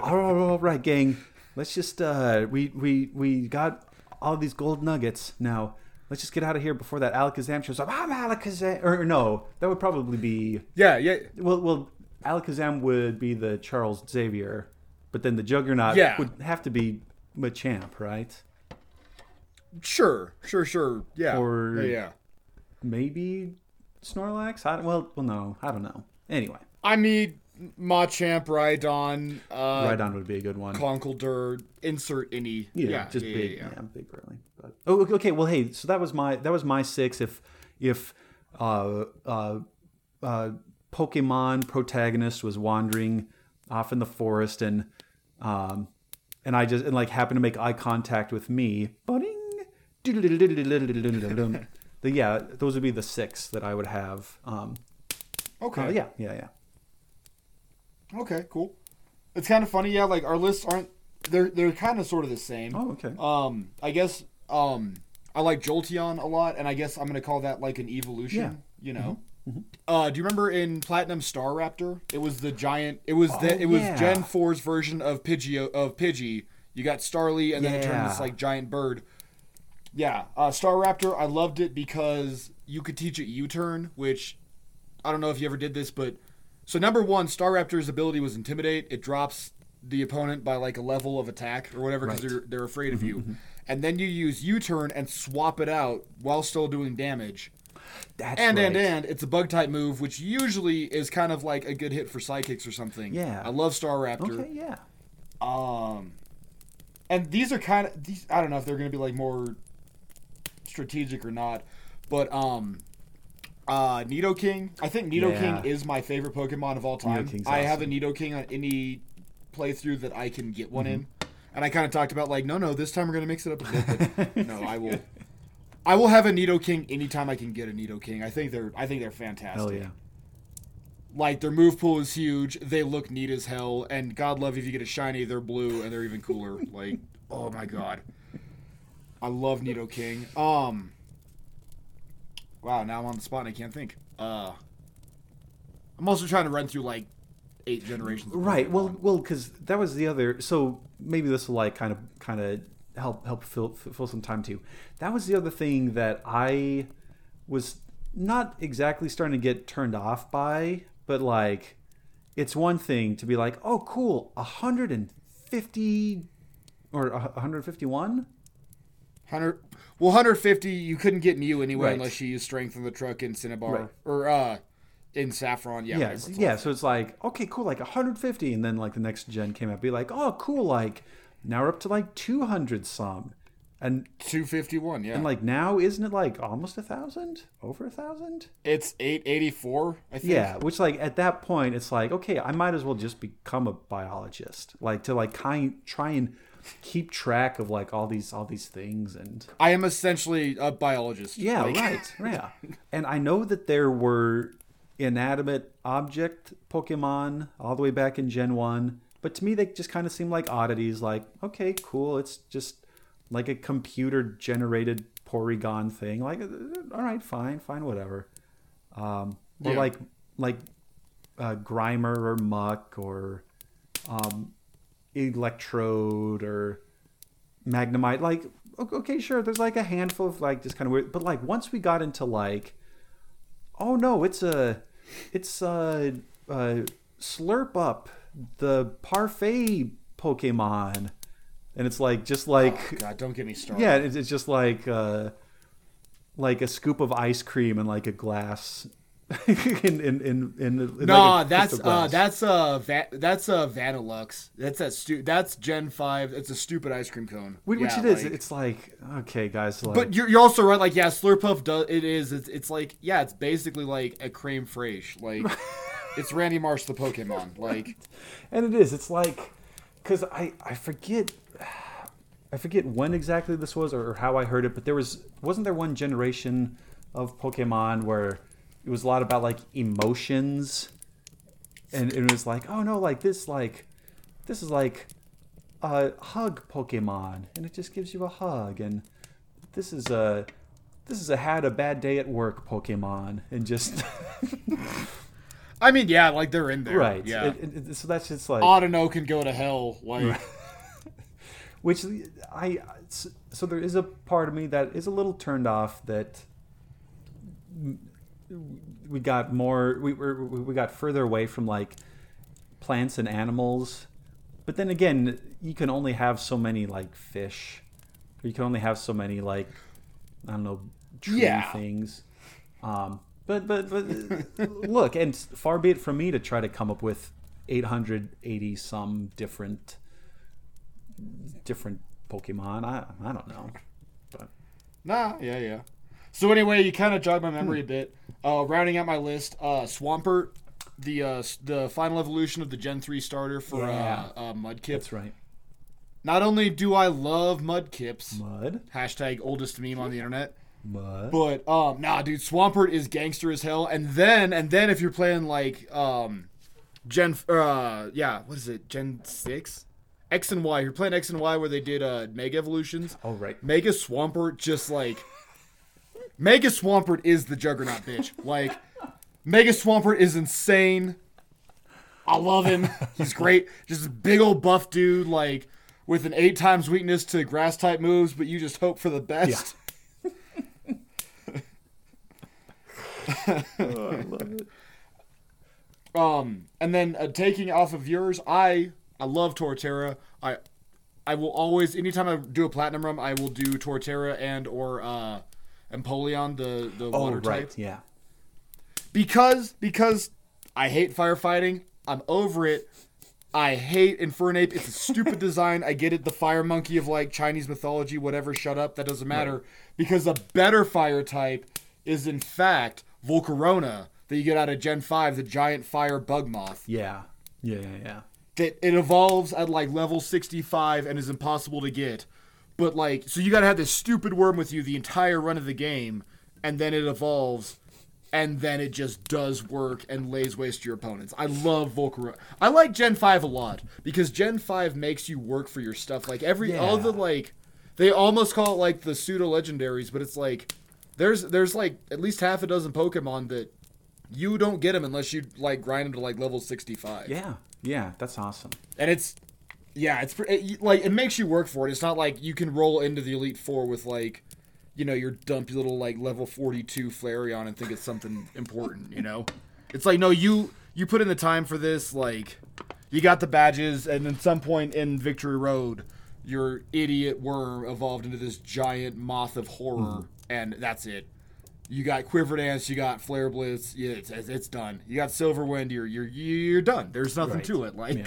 All right, all right, gang. Let's just uh, we we we got all these gold nuggets. Now let's just get out of here before that Alakazam shows up. I'm Alakazam, or no, that would probably be yeah, yeah. Well, well, Alakazam would be the Charles Xavier, but then the Juggernaut yeah. would have to be Machamp, right? Sure, sure, sure. Yeah, or yeah, yeah. maybe Snorlax. I don't, well, well, no, I don't know. Anyway, I mean. Machamp, Rhydon. Uh, Rhydon would be a good one. Conkeldurr, insert any. Yeah, yeah just yeah, big, yeah, yeah. yeah, big really. But, oh, okay. Well, hey, so that was my that was my six. If if uh, uh, uh, Pokemon protagonist was wandering off in the forest and um and I just and like happened to make eye contact with me, then yeah, those would be the six that I would have. Um, okay. Uh, yeah, yeah, yeah. Okay, cool. It's kind of funny, yeah, like our lists aren't they're they're kind of sort of the same. Oh, okay. Um, I guess um I like Jolteon a lot, and I guess I'm going to call that like an evolution, yeah. you know. Mm-hmm. Mm-hmm. Uh, do you remember in Platinum Star Raptor? It was the giant it was oh, the it was yeah. Gen four's version of Pidgey of Pidgey. You got Starly and yeah. then it turned this like giant bird. Yeah, uh, Star Raptor, I loved it because you could teach it U-turn, which I don't know if you ever did this, but So number one, Star Raptor's ability was Intimidate. It drops the opponent by like a level of attack or whatever because right. they're, they're afraid of you. Mm-hmm. And then you use U-turn and swap it out while still doing damage. That's and, right. and, and, it's a bug-type move, which usually is kind of like a good hit for psychics or something. Yeah. I love Star Raptor. Okay, yeah. Um, and these are kind of, these, I don't know if they're going to be like more strategic or not, but um, uh, Nidoking. I think Nidoking yeah. is my favorite Pokemon of all time. Awesome. I have a Nidoking on any playthrough that I can get one mm-hmm. in. And I kind of talked about like, no, no, this time we're going to mix it up a bit. But no, I will... I will have a Nidoking anytime I can get a Nidoking. I think they're I think they're fantastic. Hell yeah. Like, their move pool is huge. They look neat as hell. And God love if you get a shiny, they're blue, and they're even cooler. Like, oh my God. I love Nidoking. Um, wow, now I'm on the spot and I can't think. Uh, I'm also trying to run through, like, eight generations. Right, well, well, because that was the other... So maybe this will, like, kind of kind of... help help fill fill some time too. That was the other thing that I was not exactly starting to get turned off by, but like it's one thing to be like, oh cool, one hundred fifty or one hundred fifty-one? one hundred Well, one hundred fifty you couldn't get Mew anyway right. unless you used Strength in the Truck and Cinnabar right. or uh in Saffron. Yeah. Yeah, yeah, so it's like, okay, cool, like one hundred fifty and then like the next gen came out be like, oh cool, like now we're up to like two hundred some and two fifty-one. Yeah. And like now, isn't it like almost a thousand over a thousand? It's eight eighty-four. I think. Yeah. Which like at that point it's like, okay, I might as well just become a biologist, like to like kind try and keep track of like all these, all these things. And I am essentially a biologist. Yeah. Like. Right. Yeah. And I know that there were inanimate object Pokemon all the way back in Gen one. But to me, they just kind of seem like oddities, like, okay, cool. It's just like a computer-generated Porygon thing. Like, all right, fine, fine, whatever. Um, or yeah. like like uh, Grimer or Muck or um, Electrode or Magnemite. Like, okay, sure, there's like a handful of like just kind of weird. But like once we got into like, oh, no, it's a, it's a, a Slurp Up. The Parfait Pokemon, and it's like just like oh, God, don't get me started. Yeah, it's, it's just like uh, like a scoop of ice cream and like a glass. in in in in. in nah, like a, that's uh, that's uh va- that's a uh, Vanilux. That's that stu- That's Gen five. It's a stupid ice cream cone, which, yeah, which it like, is. It's like okay, guys. Like, but you're you're also right. Like yeah, Slurpuff does. It is. It's it's like yeah. It's basically like a creme fraiche. Like. It's Randy Marsh, the Pokemon, like, and it is. It's like, because I, I forget, I forget when exactly this was or, or how I heard it, but there was wasn't there one generation of Pokemon where it was a lot about like emotions, and, and it was like, oh no, like this, like this is like a hug Pokemon, and it just gives you a hug, and this is a this is a had a bad day at work Pokemon, and just. I mean, yeah, like they're in there, right? Yeah, it, it, it, so that's just like Audino can go to hell, like. Which I so there is a part of me that is a little turned off that we got more we we, we got further away from like plants and animals, but then again, you can only have so many like fish, or you can only have so many like I don't know tree yeah. things. Um, But but but look, and far be it from me to try to come up with eight hundred eighty some different different Pokemon. I I don't know. But. Nah, yeah, yeah. So anyway, you kind of jogged my memory a bit. Uh, rounding out my list, uh, Swampert, the uh, the final evolution of the Gen three starter for yeah. uh, uh, Mudkip. That's right. Not only do I love Mudkips, Mud hashtag oldest meme on the internet. But, but um, nah, dude, Swampert is gangster as hell. And then, and then if you're playing like um, Gen, uh, yeah, what is it, Gen six, X and Y. You're playing X and Y where they did uh, Mega Evolutions. Oh right, Mega Swampert just like Mega Swampert is the juggernaut, bitch. Like Mega Swampert is insane. I love him. He's great. Just a big old buff dude, like with an eight times weakness to grass type moves, but you just hope for the best. Yeah. Oh, I love it. Um, and then uh, taking off of yours, I I love Torterra. I I will always, anytime I do a platinum run, I will do Torterra and or uh, Empoleon, the the oh, water right. type. Yeah. Because because I hate firefighting. I'm over it. I hate Infernape. It's a stupid design. I get it. The fire monkey of like Chinese mythology, whatever. Shut up. That doesn't matter. Right. Because a better fire type is in fact Volcarona that you get out of Gen five, the giant fire bug moth. Yeah. Yeah, yeah, yeah. That it evolves at like level sixty-five and is impossible to get. But like, so you got to have this stupid worm with you the entire run of the game, and then it evolves. And then it just does work and lays waste to your opponents. I love Volcarona. I like Gen five a lot because Gen five makes you work for your stuff. Like every yeah. all the like, they almost call it like the pseudo legendaries, but it's like there's there's like at least half a dozen Pokemon that you don't get them unless you like grind them to like level sixty-five. Yeah, yeah, that's awesome. And it's yeah, it's it, like it makes you work for it. It's not like you can roll into the Elite Four with like, you know, your dumpy little, like, level forty-two Flareon and think it's something important, you know? It's like, no, you you put in the time for this, like, you got the badges, and at some point in Victory Road, your idiot worm evolved into this giant moth of horror, mm. and that's it. You got Quiver Dance, you got Flare Blitz, yeah, it's, it's done. You got Silverwind, you're, you're, you're done. There's nothing right. to it, like. Yeah,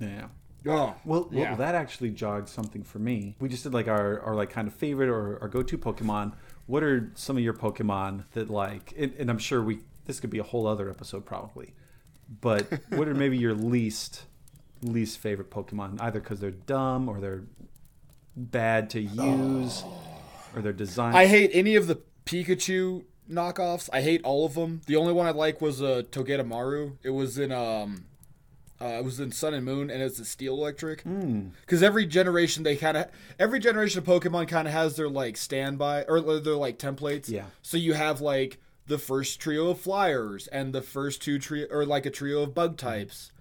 yeah. Oh, well, yeah. well, that actually jogged something for me. We just did like our, our like kind of favorite or our go-to Pokemon. What are some of your Pokemon that like, and, and I'm sure we this could be a whole other episode probably, but what are maybe your least least favorite Pokemon, either because they're dumb or they're bad to use oh. or they're designed? I hate any of the Pikachu knockoffs. I hate all of them. The only one I like was uh, Togedemaru. It was in um. Uh, it was in Sun and Moon, and it's a Steel Electric. Because mm. every generation they kind of, every generation of Pokemon kind of has their like standby or their like templates. Yeah. So you have like the first trio of Flyers and the first two trio or like a trio of Bug types,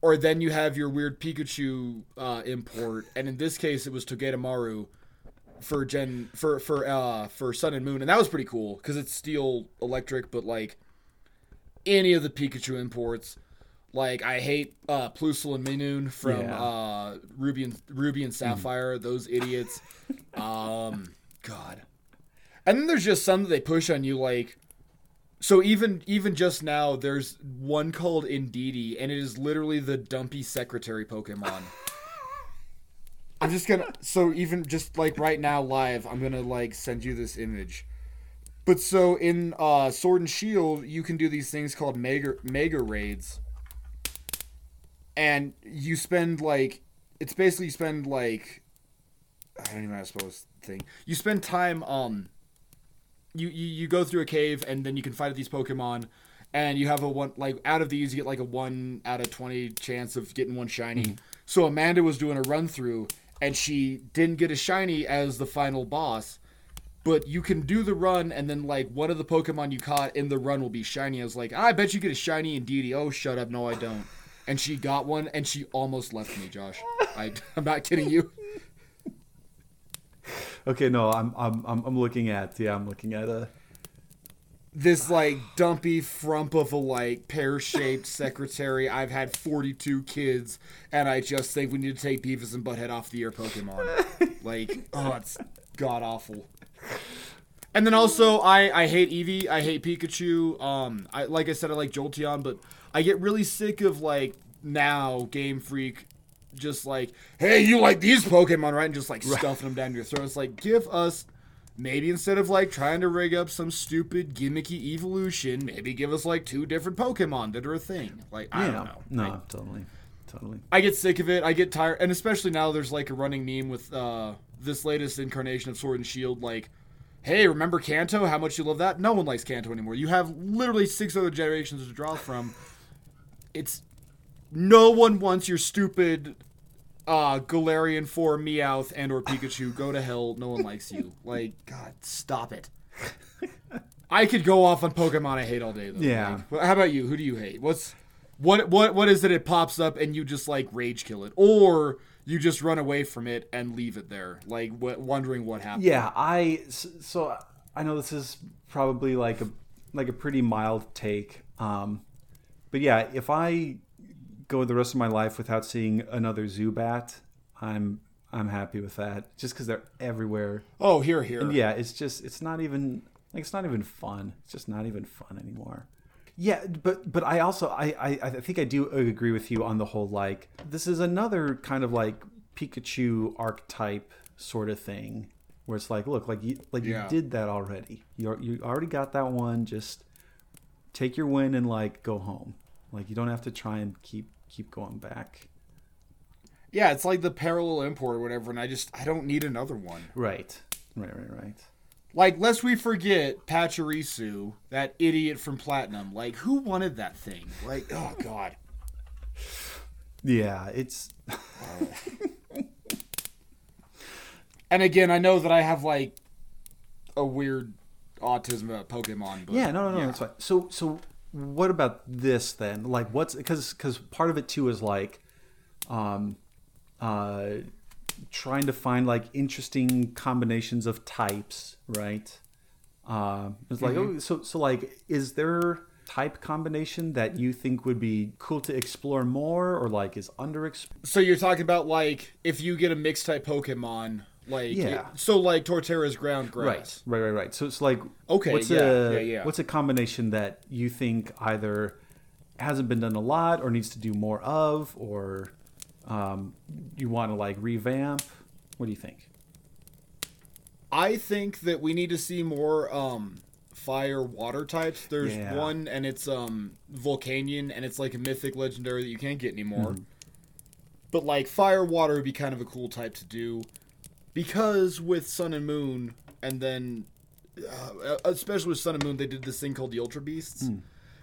or then you have your weird Pikachu uh, import. And in this case, it was Togedemaru for Gen for for uh, for Sun and Moon, and that was pretty cool because it's Steel Electric, but like any of the Pikachu imports. Like, I hate uh, Plusle and Minun from yeah. uh, Ruby and Ruby and Sapphire. Mm. Those idiots. um, God. And then there's just some that they push on you, like... So even even just now, there's one called Indeedee, and it is literally the dumpy secretary Pokemon. I'm just gonna... So even just, like, right now, live, I'm gonna, like, send you this image. But so in uh, Sword and Shield, you can do these things called Mega, mega Raids. And you spend, like, it's basically you spend, like, I don't even know how to spell this thing. You spend time, um, you, you, you go through a cave, and then you can fight these Pokemon, and you have a one, like, out of these, you get, like, a one out of twenty chance of getting one shiny. Mm-hmm. So Amanda was doing a run-through, and she didn't get a shiny as the final boss, but you can do the run, and then, like, one of the Pokemon you caught in the run will be shiny. I was like, I bet you get a shiny Indeedee. Oh, shut up. No, I don't. And she got one, and she almost left me, Josh. I, I'm not kidding you. Okay, no, I'm I'm I'm looking at yeah, I'm looking at a this like dumpy frump of a like pear-shaped secretary. I've had forty-two kids, and I just think we need to take Beavis and Butthead off the air Pokemon. Like, oh, it's god awful. And then also, I I hate Eevee. I hate Pikachu. Um, I like I said, I like Jolteon, but. I get really sick of, like, now Game Freak just like, hey, you like these Pokemon, right? And just, like, right. stuffing them down your throat. It's like, give us, maybe instead of, like, trying to rig up some stupid gimmicky evolution, maybe give us, like, two different Pokemon that are a thing. Like, I yeah. don't know. No, I, totally. Totally. I get sick of it. I get tired. And especially now there's, like, a running meme with uh, this latest incarnation of Sword and Shield, like, hey, remember Kanto? How much you love that? No one likes Kanto anymore. You have literally six other generations to draw from. It's no one wants your stupid uh, Galarian form Meowth and or Pikachu. Go to hell. No one likes you. Like, God, stop it. I could go off on Pokemon I hate all day, though. Yeah. Like, how about you? Who do you hate? What's what what what is it? It pops up and you just like rage kill it, or you just run away from it and leave it there, like what, wondering what happened. Yeah, I so I know this is probably like a like a pretty mild take. Um, But yeah, if I go the rest of my life without seeing another Zubat, I'm I'm happy with that. Just because they're everywhere. Oh, here, here. And yeah, it's just it's not even like it's not even fun. It's just not even fun anymore. Yeah, but but I also I, I, I think I do agree with you on the whole, like, this is another kind of like Pikachu archetype sort of thing where it's like, look, like you like yeah. you did that already. You you already got that one. Just take your win and like go home. Like, you don't have to try and keep keep going back. Yeah, it's like the parallel import or whatever, and I just I don't need another one. Right. Right, right, right. Like, lest we forget Pachirisu, that idiot from Platinum. Like, who wanted that thing? Like, oh, God. Yeah, it's... And again, I know that I have, like, a weird autism about Pokemon. But, yeah, no, no, no, yeah. That's fine. So, so what about this, then? Like, what's... Because because part of it, too, is, like, um, uh, trying to find, like, interesting combinations of types, right? Um, it's like, mm-hmm. oh, so, so like, is there type combination that you think would be cool to explore more, or like is underexplored? So you're talking about like if you get a mixed type Pokemon, like yeah. It, so like Torterra's ground grass, right, right, right, right. So it's like okay, what's yeah, a yeah, yeah. what's a combination that you think either hasn't been done a lot, or needs to do more of, or um you want to like revamp? What do you think? I think that we need to see more um fire water types. There's yeah. one, and it's um Volcanion, and it's like a mythic legendary that you can't get anymore. Mm. But like fire water would be kind of a cool type to do, because with Sun and Moon, and then uh, especially with Sun and Moon, they did this thing called the Ultra Beasts. Mm.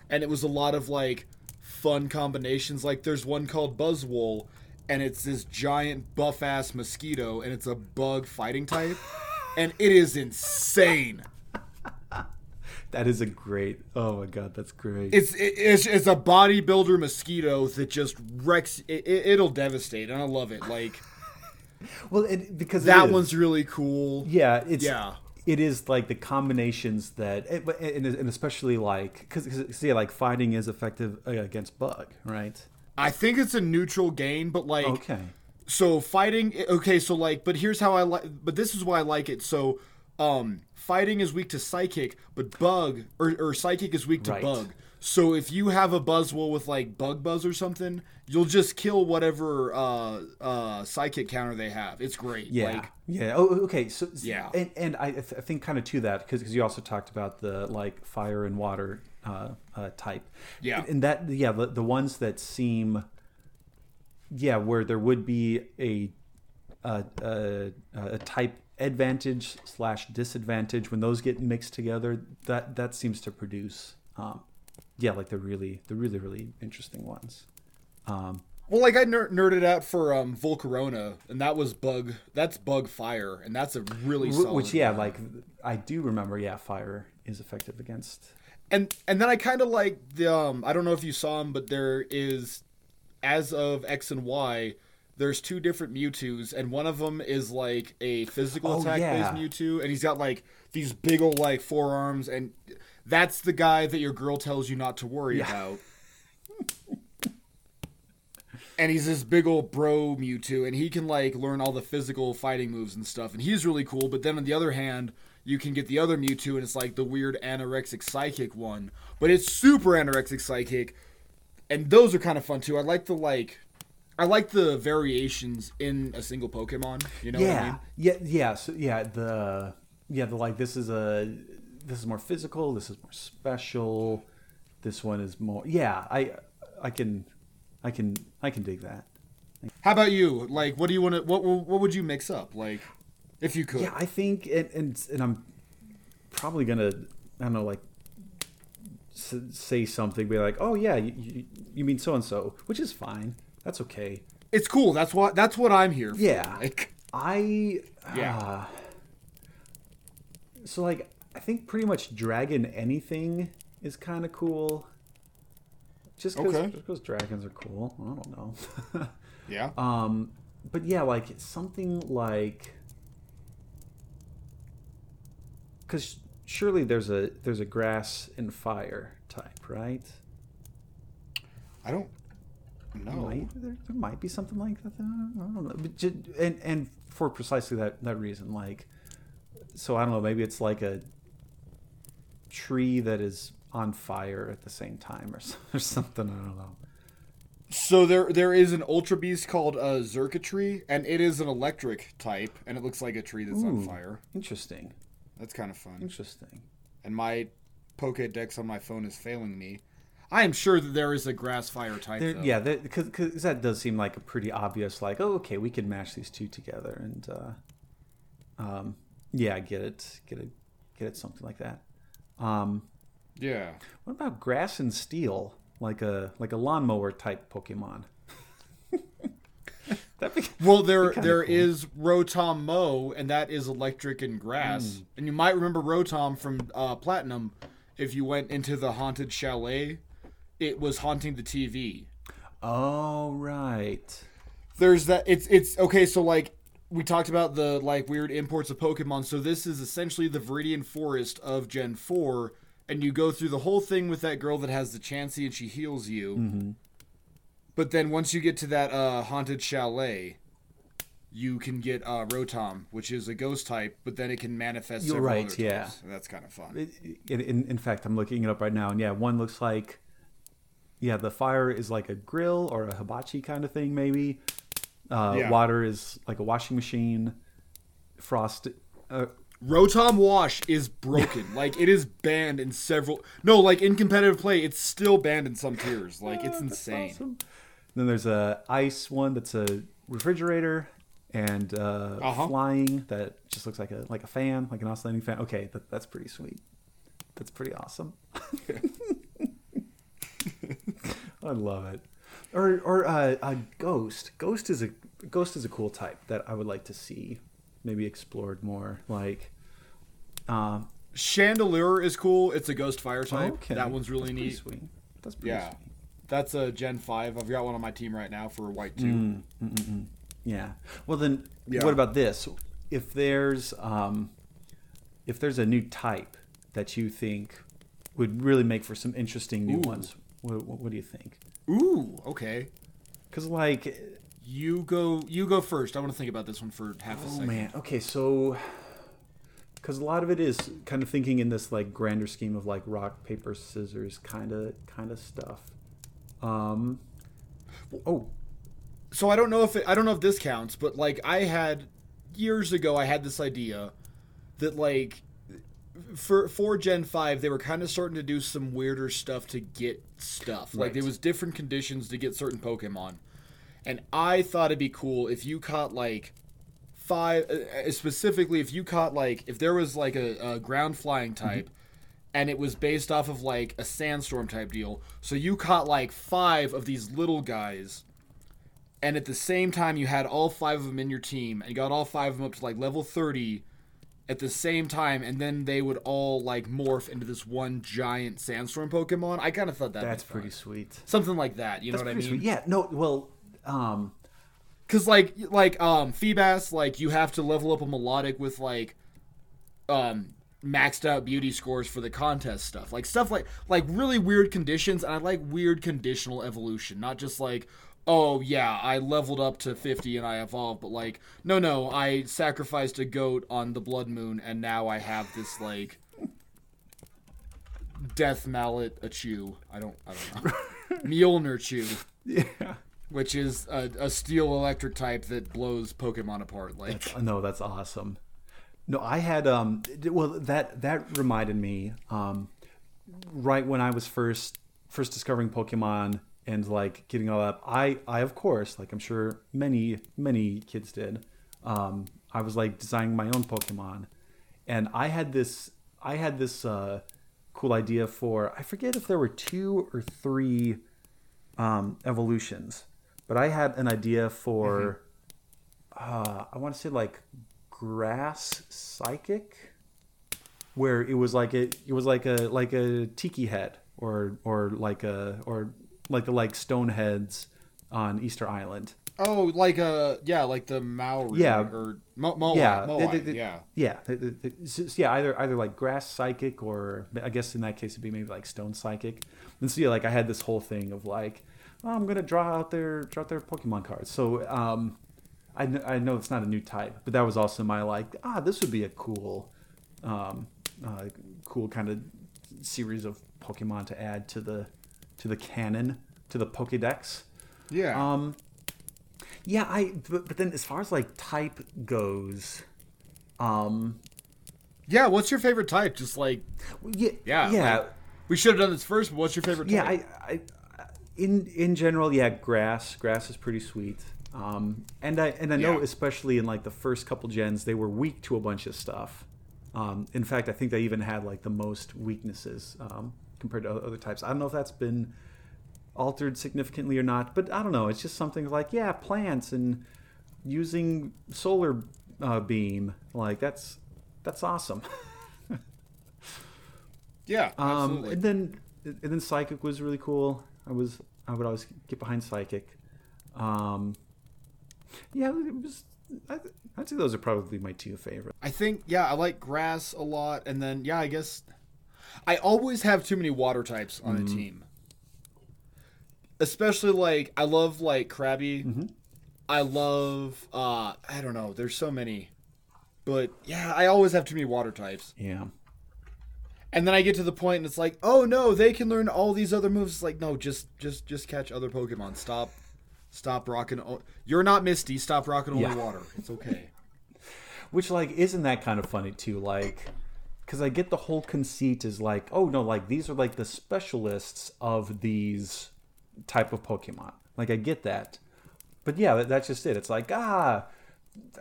And it was a lot of like fun combinations. Like there's one called Buzzwole, and it's this giant buff ass mosquito, and it's a bug fighting type, and it is insane. That is a great. Oh my god, that's great. It's it, it's, it's a bodybuilder mosquito that just wrecks. It, it, it'll devastate, and I love it. Like, well, it, because that it one's really cool. Yeah, it's yeah. It is like the combinations that, it, and, and especially like because yeah, like fighting is effective against bug, right? I think it's a neutral game, but like okay. So fighting, okay, so like, but here's how I like, but this is why I like it. So, um, fighting is weak to psychic, but bug or, or psychic is weak to right. bug. So if you have a Buzzwole with like bug buzz or something, you'll just kill whatever uh, uh, psychic counter they have. It's great. Yeah. Like, yeah. Oh, okay. So yeah. And, and I, th- I think kind of to that because you also talked about the like fire and water uh, uh, type. Yeah. And that yeah the, the ones that seem yeah where there would be a a, a, a type advantage slash disadvantage when those get mixed together, that that seems to produce. Um, Yeah, like the really, the really, really interesting ones. Um, well, like I ner- nerded out for um, Volcarona, and that was bug. That's bug fire, and that's a really solid. Which yeah, one. Like I do remember. Yeah, fire is effective against. And and then I kind of like the. Um, I don't know if you saw them, but there is, as of X and Y, there's two different Mewtwo's, and one of them is like a physical oh, attack yeah. based Mewtwo, and he's got like these big old like forearms and. That's the guy that your girl tells you not to worry yeah. about. And he's this big old bro Mewtwo, and he can like learn all the physical fighting moves and stuff, and he's really cool. But then on the other hand, you can get the other Mewtwo, and it's like the weird anorexic psychic one, but it's super anorexic psychic, and those are kind of fun too. I like the like, I like the variations in a single Pokemon. You know yeah. what I mean? Yeah, yeah, so, yeah. The yeah, the like this is a. This is more physical. This is more special. This one is more. Yeah, I, I can, I can, I can dig that. How about you? Like, what do you want to? What what would you mix up? Like, if you could. Yeah, I think, and and, and I'm probably gonna. I don't know, like, say something. Be like, oh yeah, you, you, you mean so and so, which is fine. That's okay. It's cool. That's what. That's what I'm here for. Yeah. Like, I. Yeah. Uh, so like. I think pretty much dragon anything is kind of cool. Just because okay. dragons are cool. I don't know. yeah. Um, but yeah, like something like because surely there's a there's a grass and fire type, right? I don't know. Might, there, there might be something like that. I don't know. But just, and and for precisely that, that reason, like, so I don't know. Maybe it's like a tree that is on fire at the same time, or or something. I don't know. So there there is an ultra beast called uh, Zerka tree, and it is an electric type, and it looks like a tree that's Ooh, on fire. Interesting. That's kind of fun. Interesting. And my Pokédex on my phone is failing me. I am sure that there is a grass fire type. There, yeah, because that does seem like a pretty obvious, like, oh, okay, we can mash these two together, and uh, um, yeah, get it, get it, get it, something like that. Um, yeah. What about grass and steel? Like a like a lawnmower type Pokemon. be, well, there there cool. is Rotom-mo, and that is electric and grass. Mm. And you might remember Rotom from uh, Platinum. If you went into the haunted chalet, it was haunting the T V. Oh right. There's that. It's it's okay. So like we talked about the like weird imports of Pokemon. So this is essentially the Viridian Forest of Gen four. And you go through the whole thing with that girl that has the Chansey and she heals you. Mm-hmm. But then once you get to that uh, haunted chalet, you can get uh, Rotom, which is a ghost type, but then it can manifest. You're right, other yeah. Types, and that's kind of fun. It, it, in, in fact, I'm looking it up right now. And yeah, one looks like, yeah, the fire is like a grill or a hibachi kind of thing, maybe. Uh, yeah. Water is like a washing machine. Frost... Uh, Rotom Wash is broken. Like, it is banned in several... No, like, in competitive play, it's still banned in some tiers. Like, it's insane. Awesome. Then there's a ice one that's a refrigerator and uh, uh-huh. flying that just looks like a like a fan, like an oscillating fan. Okay, that, that's pretty sweet. That's pretty awesome. I love it. Or or uh, a ghost. Ghost is a ghost is a cool type that I would like to see maybe explored more. Like um Chandelure is cool. It's a ghost fire type. Okay. That one's really that's neat sweet. That's pretty yeah sweet. That's a Gen five. I've got one on my team right now for a white two. Mm, mm, mm, mm. Yeah, well then yeah. What about this? If there's um if there's a new type that you think would really make for some interesting new ooh. ones, what, what, what do you think? Ooh, okay, because like You go you go first. I want to think about this one for half a oh, second. Oh, man. Okay, so... Because a lot of it is kind of thinking in this, like, grander scheme of, like, rock, paper, scissors kind of kind of stuff. Um, oh. So I don't know if it, I don't know if this counts, but, like, I had... Years ago, I had this idea that, like, for, for Gen five, they were kind of starting to do some weirder stuff to get stuff. Right. Like, there was different conditions to get certain Pokemon. And I thought it'd be cool if you caught, like, five... Uh, specifically, if you caught, like... If there was, like, a, a ground flying type, mm-hmm. and it was based off of, like, a sandstorm type deal. So you caught, like, five of these little guys, and at the same time, you had all five of them in your team, and got all five of them up to, like, level thirty at the same time, and then they would all, like, morph into this one giant sandstorm Pokemon. I kind of thought that That's pretty fun. Sweet. Something like that, you That's know what I mean? Sweet. Yeah, no, well... Um, cause like, like, um, Feebas, like you have to level up a Melodic with like, um, maxed out beauty scores for the contest stuff, like stuff like, like really weird conditions. And I like weird conditional evolution, not just like, oh yeah, I leveled up to fifty and I evolved, but like, no, no, I sacrificed a goat on the blood moon. And now I have this like death mallet, a chew. I don't, I don't know. Mjolnir chew. Yeah. Which is a, a steel electric type that blows Pokemon apart. Like that's, no, that's awesome. No, I had um. Well, that that reminded me um, right when I was first first discovering Pokemon and like getting all up. I I of course, like I'm sure many many kids did. Um, I was like designing my own Pokemon, and I had this I had this uh, cool idea for I forget if there were two or three um, evolutions. But I had an idea for, mm-hmm. uh, I want to say like grass psychic, where it was like it, it was like a like a tiki head or or like a or like the like stone heads on Easter Island. Oh, like a yeah, like the Maori yeah. or Mo- Moai, yeah. Moai, it, it, yeah, yeah, yeah, yeah. Either either like grass psychic or I guess in that case it'd be maybe like stone psychic. And so yeah, like I had this whole thing of like. well, I'm going to draw out their draw out their Pokemon cards. So um, I, kn- I know it's not a new type, but that was also my like, ah, this would be a cool, um, uh, cool kind of series of Pokemon to add to the to the canon, to the Pokédex. Yeah. Um, yeah, I. But, but then as far as like type goes, um, yeah. What's your favorite type? Just like yeah, yeah. yeah. Like, we should have done this first. But what's your favorite yeah, type? Yeah, I. I In in general, yeah, grass. Grass is pretty sweet. Um, and I and I know yeah. especially in like the first couple gens, they were weak to a bunch of stuff. Um, in fact, I think they even had like the most weaknesses um, compared to other types. I don't know if that's been altered significantly or not, but I don't know. It's just something like yeah, plants and using solar uh, beam. Like that's that's awesome. yeah, absolutely. Um, and then and then psychic was really cool. I was I would always get behind psychic. Um, yeah, it was. I, I'd say those are probably my two favorites. I think yeah, I like grass a lot, and then yeah, I guess I always have too many water types on mm. the team. Especially like I love like Krabby. Mm-hmm. I love uh, I don't know. There's so many, but yeah, I always have too many water types. Yeah. And then I get to the point and it's like, oh no, they can learn all these other moves. It's like, no, just just just catch other Pokemon. Stop stop rocking. O- You're not Misty. Stop rocking only yeah. water. It's okay. Which, like, isn't that kind of funny, too? Like, because I get the whole conceit is like, oh no, like, these are like the specialists of these type of Pokemon. Like, I get that. But yeah, that, that's just it. It's like, ah,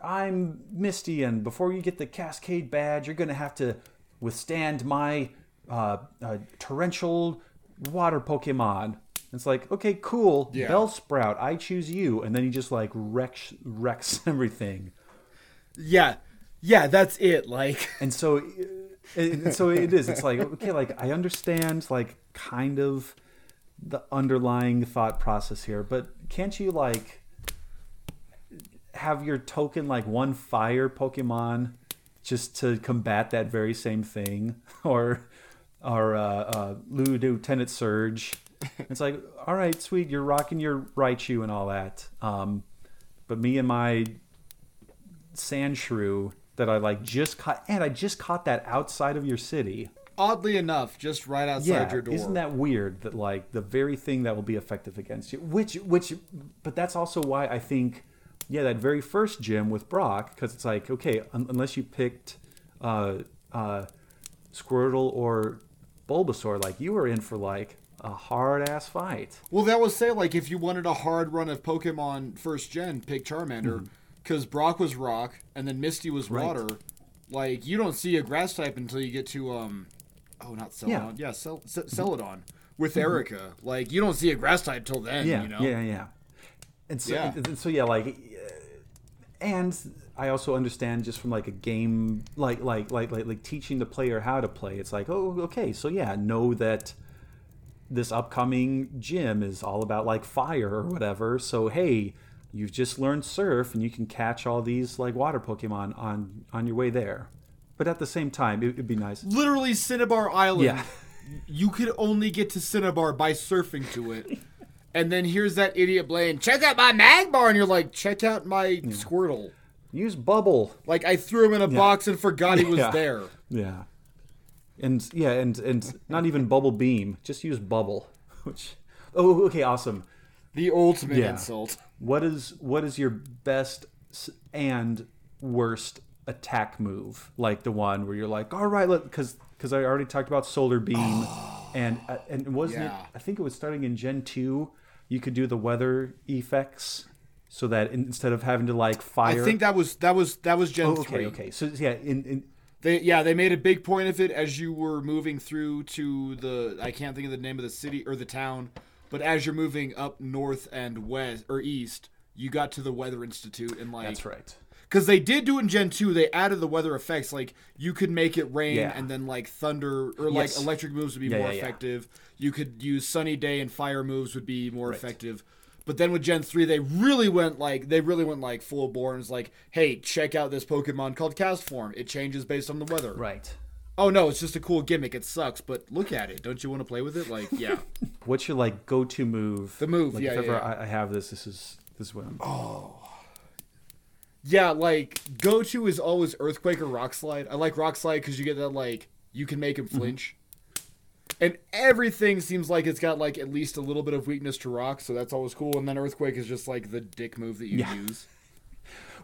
I'm Misty, and before you get the Cascade Badge, you're going to have to withstand my uh, uh, torrential water Pokemon. It's like, okay, cool. Yeah. Bellsprout, I choose you. And then he just like wrecks, wrecks everything. Yeah. Yeah, that's it. Like, and so, and so it is. It's like, okay, like I understand like kind of the underlying thought process here, but can't you like have your token like one fire Pokemon just to combat that very same thing, or or uh, uh, Lieutenant Surge? It's like, all right, sweet, you're rocking your Raichu and all that, um, but me and my Sandshrew that I like just caught, and I just caught that outside of your city. Oddly enough, just right outside yeah, your door. Isn't that weird? That like the very thing that will be effective against you, which which, but that's also why I think. Yeah, that very first gym with Brock, because it's like, okay, un- unless you picked uh, uh, Squirtle or Bulbasaur, like, you were in for, like, a hard-ass fight. Well, that was, say, like, if you wanted a hard run of Pokemon first gen, pick Charmander, because mm-hmm. Brock was rock, and then Misty was right. water. Like, you don't see a grass type until you get to, um, oh, not Celadon. Yeah, yeah Cel- C- Celadon with mm-hmm. Erica. Like, you don't see a grass type till then, yeah, you know? Yeah, yeah, yeah. And so, yeah. And so yeah, like, and I also understand just from like a game, like like like like like teaching the player how to play. It's like, oh, okay, so yeah, know that this upcoming gym is all about like fire or whatever. So hey, you've just learned Surf, and you can catch all these like water Pokemon on on your way there. But at the same time, it, it'd be nice. Literally, Cinnabar Island. Yeah. You could only get to Cinnabar by surfing to it. And then here's that idiot Blaine, check out my Magmar, and you're like, check out my yeah. Squirtle. Use Bubble. Like, I threw him in a yeah. box and forgot he was yeah. there. Yeah. And, yeah, and and not even Bubble Beam. Just use Bubble. Which, oh, okay, awesome. The ultimate yeah. insult. What is what is your best and worst attack move? Like the one where you're like, all right, because because I already talked about Solar Beam. Oh. And and wasn't yeah. it? I think it was starting in Gen two. You could do the weather effects, so that instead of having to like fire. I think that was that was that was Gen oh, okay, three. Okay. So yeah, in, in they yeah they made a big point of it as you were moving through to the I can't think of the name of the city or the town, but as you're moving up north and west or east, you got to the Weather Institute and like that's right. Because they did do it in Gen two, they added the weather effects. Like, you could make it rain yeah. and then, like, thunder or, yes. like, electric moves would be yeah, more yeah, effective. Yeah. You could use Sunny Day and fire moves would be more right. effective. But then with Gen three, they really went, like, they really went, like, full bore and was like, hey, check out this Pokemon called Castform. It changes based on the weather. Right. oh no, it's just a cool gimmick, it sucks, but look at it, don't you want to play with it? Like, yeah. What's your like go-to move? The move, like, yeah, if yeah, ever yeah. I, I have this, this is this is what I'm. Oh. Yeah, like go-to is always Earthquake or Rock Slide. I like Rock Slide because you get that like you can make him flinch. Mm-hmm. And everything seems like it's got like at least a little bit of weakness to rock, so that's always cool. And then Earthquake is just like the dick move that you yeah. use.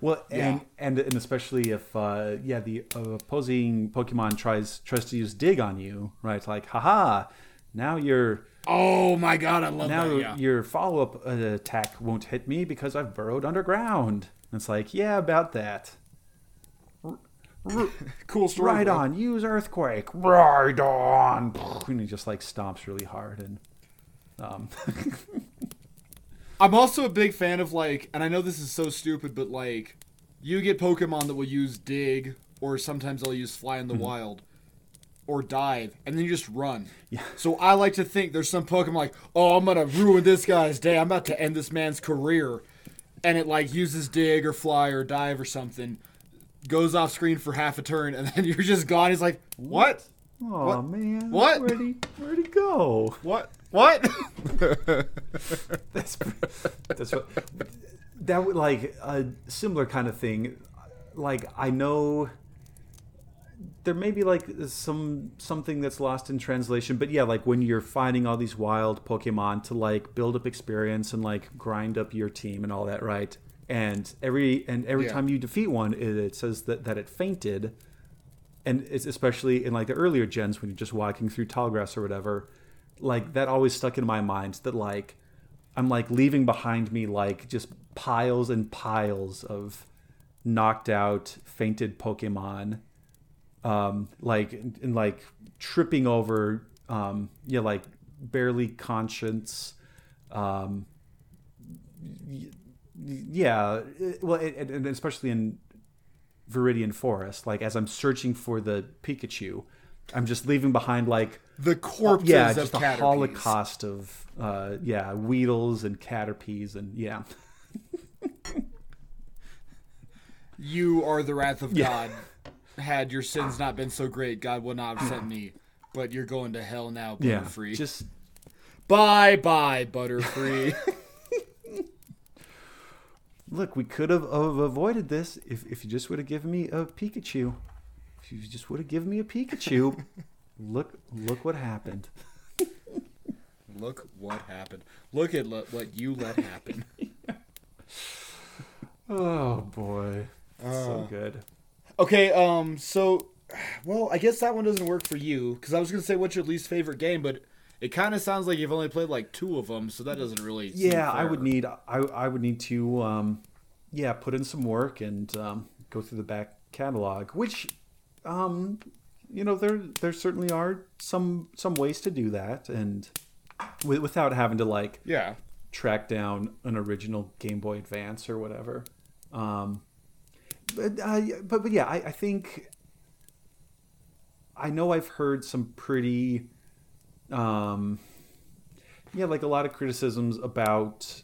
Well, and, yeah. and and especially if uh, yeah the opposing Pokemon tries tries to use Dig on you, right? Like, haha, now you're. Oh my god, I love now that. Now yeah. your follow-up attack won't hit me because I've burrowed underground. It's like, yeah, about that. R- r- cool story. Right bro. On. Use Earthquake. Right on. And he just like stomps really hard. And um. I'm also a big fan of like, and I know this is so stupid, but like, you get Pokemon that will use Dig, or sometimes they'll use Fly in the mm-hmm. Wild, or Dive, and then you just run. Yeah. So I like to think there's some Pokemon like, oh, I'm gonna ruin this guy's day. I'm about to end this man's career. And it like uses Dig or Fly or Dive or something, goes off screen for half a turn, and then you're just gone. He's like, what? Oh what? Man, what? Where'd he, where'd he go? What? What? that's that's what that would like a similar kind of thing. Like I know there may be like some something that's lost in translation, but yeah, like when you're finding all these wild Pokemon to like build up experience and like grind up your team and all that, right? And every and every yeah. time you defeat one, it, it says that, that it fainted, and it's especially in like the earlier gens when you're just walking through tall grass or whatever, like that always stuck in my mind that like I'm like leaving behind me like just piles and piles of knocked out, fainted Pokemon. Um, like and like tripping over, um, yeah, like barely conscious, um, yeah. Well, it, and especially in Viridian Forest, like as I'm searching for the Pikachu, I'm just leaving behind like the corpses, yeah, just the holocaust of, uh, yeah, Weedles and Caterpies and yeah. You are the wrath of yeah. God. Had your sins not been so great, God would not have sent me. But you're going to hell now, Butterfree. Yeah, just bye bye, Butterfree. Look, we could have avoided this if, if you just would have given me a Pikachu. If you just would have given me a Pikachu. look look what happened. Look what happened. Look at lo- what you let happen. Oh boy. Uh. So good. Okay, um, so, well, I guess that one doesn't work for you, because I was going to say what's your least favorite game, but it kind of sounds like you've only played, like, two of them, so that doesn't really seem fair. Yeah, I would need, I, I would need to, um, yeah, put in some work and um, go through the back catalog, which, um, you know, there there certainly are some some ways to do that, and w- without having to, like, yeah. track down an original Game Boy Advance or whatever, um... But, uh, but but yeah, I, I think I know I've heard some pretty, um, yeah, like a lot of criticisms about,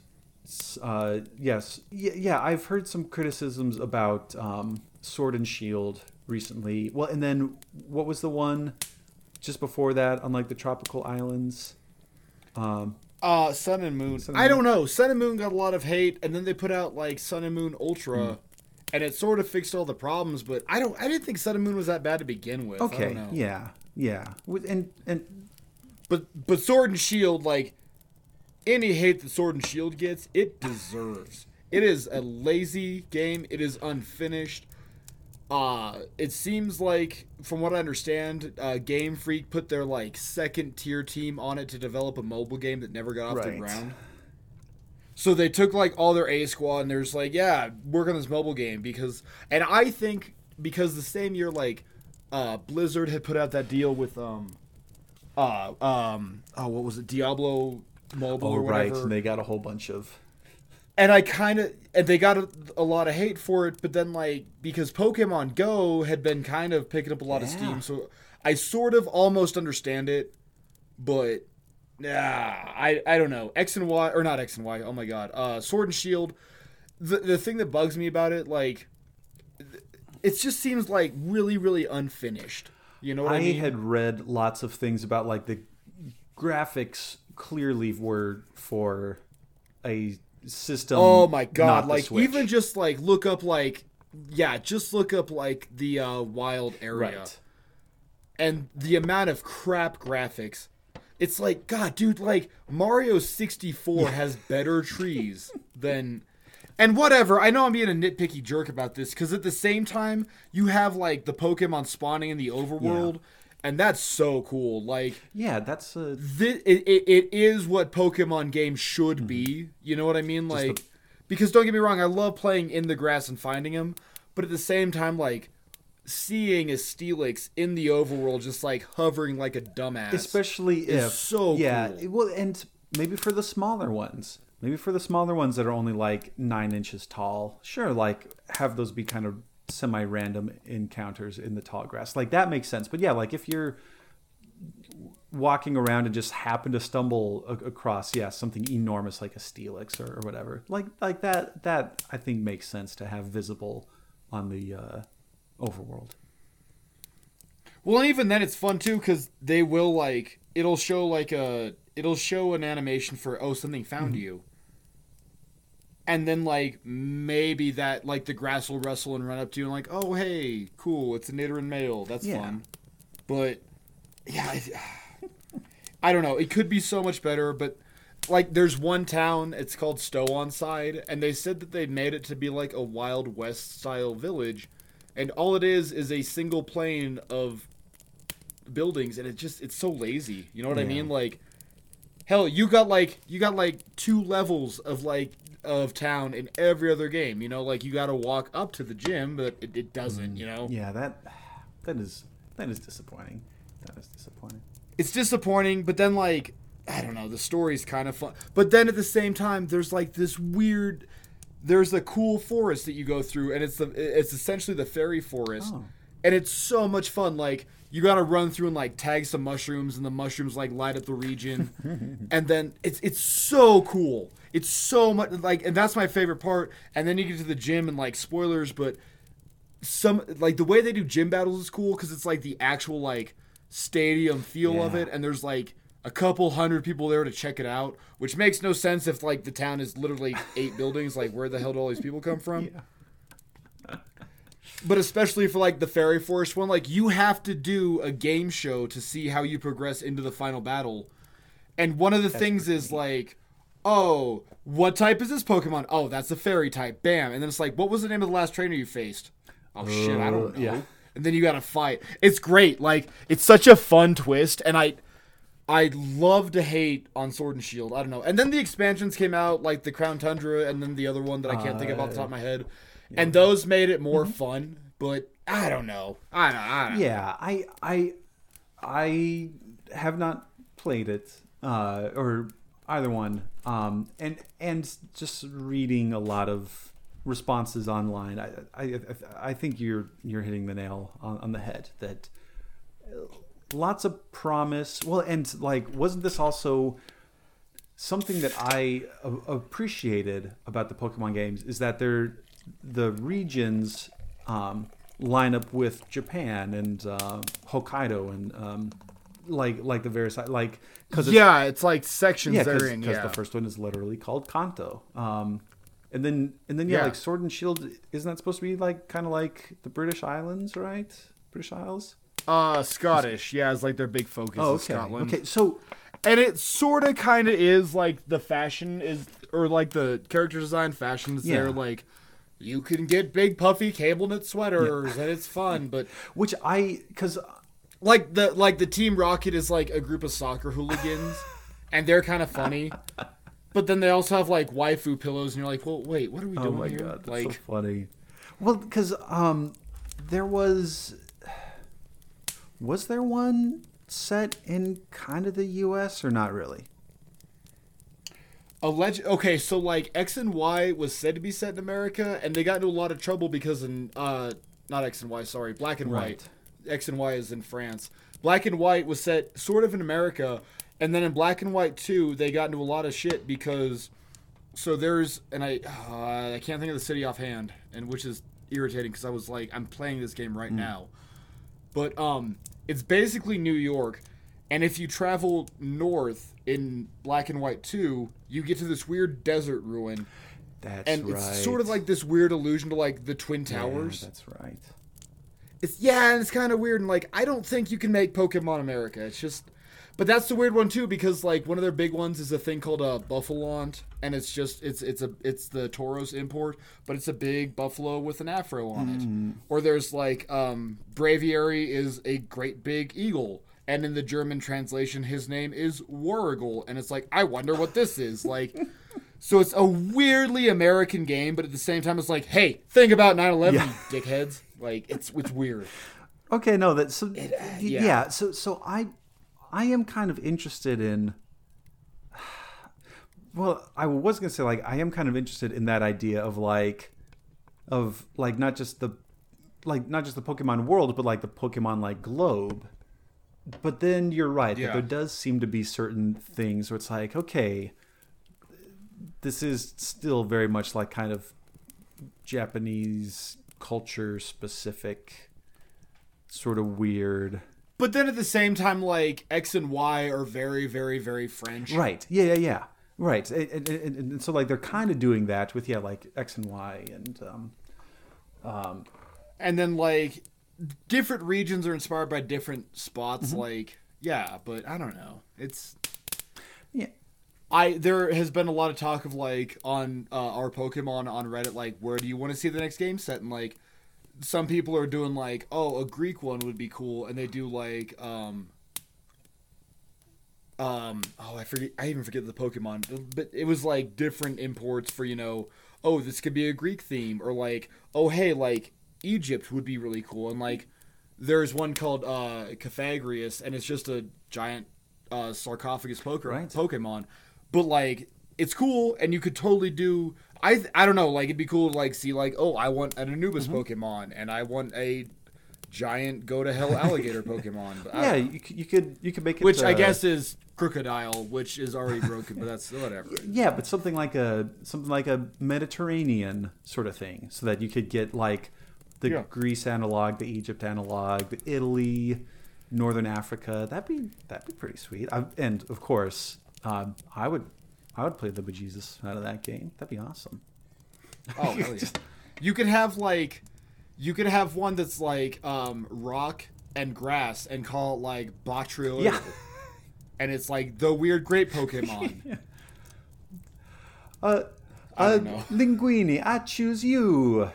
uh, yes, yeah, yeah, I've heard some criticisms about um, Sword and Shield recently. Well, and then what was the one just before that on like the tropical islands? Um, uh, Sun and Moon. Sun and I Moon. Don't know. Sun and Moon got a lot of hate, and then they put out like Sun and Moon Ultra. Mm. And it sort of fixed all the problems, but I don't. I didn't think Sun and Moon was that bad to begin with. Okay. I don't know. Yeah. Yeah. And and but but Sword and Shield, like any hate that Sword and Shield gets, it deserves. It is a lazy game. It is unfinished. Uh it seems like, from what I understand, uh, Game Freak put their like second tier team on it to develop a mobile game that never got off right. the ground. So they took, like, all their A squad, and they're just like, yeah, work on this mobile game. Because, and I think, because the same year, like, uh, Blizzard had put out that deal with, um, uh, um, oh, what was it, Diablo Mobile oh, or whatever. Right, and they got a whole bunch of. And I kind of, and they got a, a lot of hate for it, but then, like, because Pokemon Go had been kind of picking up a lot yeah. of steam, so I sort of almost understand it, but... Yeah, I, I don't know. X and Y, or not X and Y, oh my god. Uh, Sword and Shield, the the thing that bugs me about it, like, it just seems like really, really unfinished. You know what I, I mean? I had read lots of things about like the graphics clearly were for a system. Oh my God. Like even just like look up like, yeah, just look up like the uh, wild area. Right. And the amount of crap graphics. It's like, God, dude, like Mario sixty-four has better trees than, and whatever. I know I'm being a nitpicky jerk about this because at the same time, you have like the Pokemon spawning in the overworld, yeah. and that's so cool. Like, yeah, that's a th- it, it. It is what Pokemon games should mm-hmm. be. You know what I mean? Like, the... because don't get me wrong, I love playing in the grass and finding them, but at the same time, like. Seeing a Steelix in the overworld just like hovering like a dumbass, especially if is so yeah, cool. It, well, and maybe for the smaller ones, maybe for the smaller ones that are only like nine inches tall, sure, like have those be kind of semi-random encounters in the tall grass, like that makes sense. But yeah, like if you're walking around and just happen to stumble a- across yeah something enormous like a Steelix or, or whatever, like like that that I think makes sense to have visible on the. Uh, Overworld. Well, even then it's fun too because they will like it'll show like a it'll show an animation for oh something found mm-hmm. you, and then like maybe that like the grass will rustle and run up to you and like oh hey cool it's a Nidoran male that's yeah. fun, but yeah I, I don't know, it could be so much better. But like there's one town, it's called Stowonside, and they said that they made it to be like a Wild West style village. And all it is is a single plane of buildings, and it just it's so lazy. You know what yeah. I mean? Like, hell, you got like you got like two levels of like of town in every other game. You know, like you got to walk up to the gym, but it, it doesn't. Mm. You know? Yeah, that that is that is disappointing. That is disappointing. It's disappointing, but then like I don't know, the story's kind of fun, but then at the same time, there's like this weird. There's a cool forest that you go through, and it's the it's essentially the fairy forest, oh. and it's so much fun. Like you got to run through and like tag some mushrooms, and the mushrooms like light up the region, and then it's it's so cool. It's so much like, and that's my favorite part. And then you get to the gym, and like spoilers, but some like the way they do gym battles is cool because it's like the actual like stadium feel yeah. of it, and there's like. A couple hundred people there to check it out, which makes no sense if, like, the town is literally eight buildings. Like, where the hell do all these people come from? Yeah. But especially for, like, the Fairy Forest one, like, you have to do a game show to see how you progress into the final battle. And one of the that's things is, neat. Like, oh, what type is this Pokemon? Oh, that's a fairy type. Bam. And then it's like, what was the name of the last trainer you faced? Oh, uh, shit, I don't know. Yeah. And then you got to fight. It's great. Like, it's such a fun twist, and I... I love to hate on Sword and Shield. I don't know. And then the expansions came out, like the Crown Tundra and then the other one that I can't uh, think of off the top of my head. Yeah. And those made it more mm-hmm. fun, but I don't know. I don't, I don't yeah, know. I, I I have not played it, uh, or either one. Um, and and just reading a lot of responses online, I I, I think you're you're hitting the nail on, on the head that... Lots of promise. Well, and like, wasn't this also something that I a- appreciated about the Pokemon games is that they're the regions um, line up with Japan and uh, Hokkaido and um, like like the various like because yeah, it's like sections yeah, they're in. Because yeah. the first one is literally called Kanto, um, and then and then yeah, yeah, like Sword and Shield isn't that supposed to be like kind of like the British Islands, right? British Isles. Uh, Scottish, yeah, it's like their big focus oh, okay. is Scotland. Okay, so, and it sort of, kind of is like the fashion is, or like the character design fashion is yeah. there. Like, you can get big puffy cable knit sweaters, yeah. and it's fun. But which I, because like the like the Team Rocket is like a group of soccer hooligans, and they're kind of funny. But then they also have like waifu pillows, and you're like, well, wait, what are we doing? Oh my here? God, that's like, so funny. Well, because um, there was. Was there one set in kind of the U S or not really? Alleg- okay, so like X and Y was said to be set in America, and they got into a lot of trouble because in uh, not X and Y, sorry, Black and right. White. X and Y is in France. Black and White was set sort of in America, and then in Black and White two, they got into a lot of shit because so there's and I uh, I can't think of the city offhand, and which is irritating because I was like I'm playing this game right mm. now. But um, it's basically New York. And if you travel north in Black and White two, you get to this weird desert ruin. That's and right. And it's sort of like this weird allusion to, like, the Twin Towers. Yeah, that's right. It's Yeah, and it's kind of weird. And, like, I don't think you can make Pokemon America. It's just... But that's the weird one, too, because, like, one of their big ones is a thing called a Buffalaunt. And it's just... It's it's a it's the Tauros import, but it's a big buffalo with an afro on mm. it. Or there's, like, um, Braviary is a great big eagle. And in the German translation, his name is Warrigal. And it's like, I wonder what this is. Like, so it's a weirdly American game, but at the same time, it's like, hey, think about nine eleven, yeah. you dickheads. Like, it's it's weird. Okay, no, that's... So, it, uh, yeah. yeah, so so I I am kind of interested in... Well, I was going to say, like, I am kind of interested in that idea of, like, of, like, not just the, like, not just the Pokemon world, but, like, the Pokemon, like, globe. But then you're right. Yeah. Like, there does seem to be certain things where it's like, okay, this is still very much like kind of Japanese culture specific, sort of weird. But then at the same time, like X and Y are very, very, very French. Right. Yeah, yeah, yeah. Right. And, and, and so like they're kind of doing that with, yeah, like X and Y and... um, um And then like... different regions are inspired by different spots, mm-hmm. like, yeah, but I don't know. It's, yeah. I there has been a lot of talk of, like, on uh, our Pokemon on Reddit, like, where do you want to see the next game set? And, like, some people are doing, like, oh, a Greek one would be cool, and they do, like, um, um, oh, I forget, I even forget the Pokemon, but it was, like, different imports for, you know, oh, this could be a Greek theme, or, like, oh, hey, like, Egypt would be really cool. And like there's one called uh Caphagrius, and it's just a giant uh sarcophagus poker right. Pokemon, but like it's cool, and you could totally do I th- I don't know, like it'd be cool to like see like, oh, I want an Anubis mm-hmm. Pokemon, and I want a giant go to hell alligator Pokemon. But yeah, you could, you could you could make it, which uh... I guess is crocodile, which is already broken, but that's whatever. Yeah, but something like a something like a Mediterranean sort of thing, so that you could get like the yeah. Greece analog, the Egypt analog, the Italy, Northern Africa. That'd be that'd be pretty sweet. I, and of course, uh, I would I would play the bejesus out of that game. That'd be awesome. Oh hell yeah! Just, you could have like you could have one that's like um, rock and grass, and call it like Botryoidal, yeah. and it's like the weird great Pokemon. yeah. uh, I don't uh, know. Linguini, I choose you.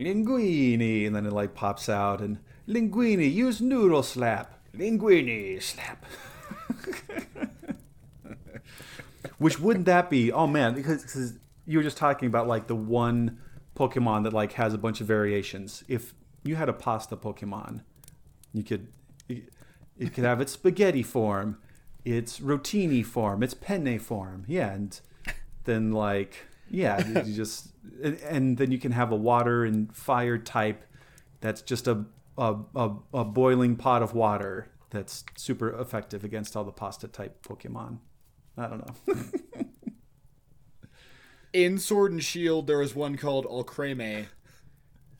Linguini, and then it like pops out, and Linguini, use noodle slap. Linguini slap. Which wouldn't that be? Oh man, because, because you were just talking about like the one Pokemon that like has a bunch of variations. If you had a pasta Pokemon, you could it could have its spaghetti form, its rotini form, its penne form. Yeah, and then like yeah, you just. And then you can have a water and fire type that's just a, a a a boiling pot of water that's super effective against all the pasta type Pokemon. I don't know. In Sword and Shield, there is one called Alcremè,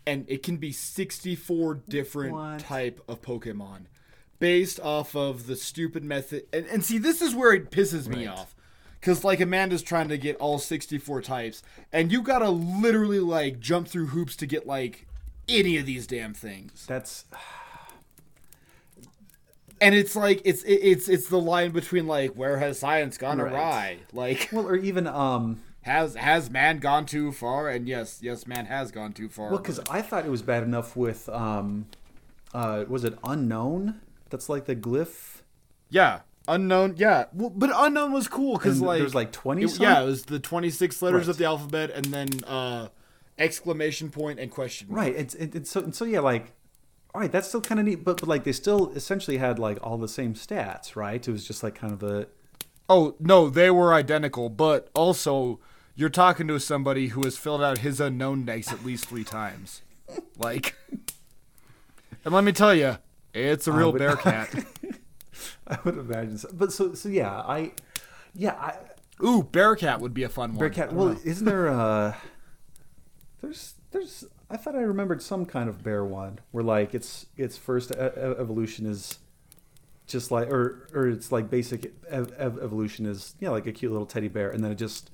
and it can be sixty-four different what? type of Pokemon based off of the stupid method. And, and see, this is where it pisses right. me off. Because, like, Amanda's trying to get all sixty-four types. And you gotta literally, like, jump through hoops to get, like, any of these damn things. That's... And it's, like, it's it's it's the line between, like, where has science gone right. awry? Like... Well, or even, um... Has has man gone too far? And yes, yes, man has gone too far. Well, because but... I thought it was bad enough with, um... Uh, was it Unknown? That's, like, the glyph? Yeah. Unknown, yeah. Well, but Unknown was cool because like there's like twenty. It, yeah, it was the twenty-six letters right. of the alphabet, and then uh, exclamation point and question mark. Right. It's it, it's so and so yeah. Like, all right, that's still kind of neat, but, but like they still essentially had like all the same stats, right? It was just like kind of a. Oh no, they were identical, but also you're talking to somebody who has filled out his unknown dice at least three times, like. And let me tell you, it's a real would... bear cat. I would imagine so. But so, so yeah, I, yeah, I. Ooh, Bearcat would be a fun one. Bearcat, well, isn't there, uh, there's, there's, I thought I remembered some kind of bear one where like its its first e- evolution is just like, or or it's like basic e- evolution is yeah, you know, like a cute little teddy bear, and then it just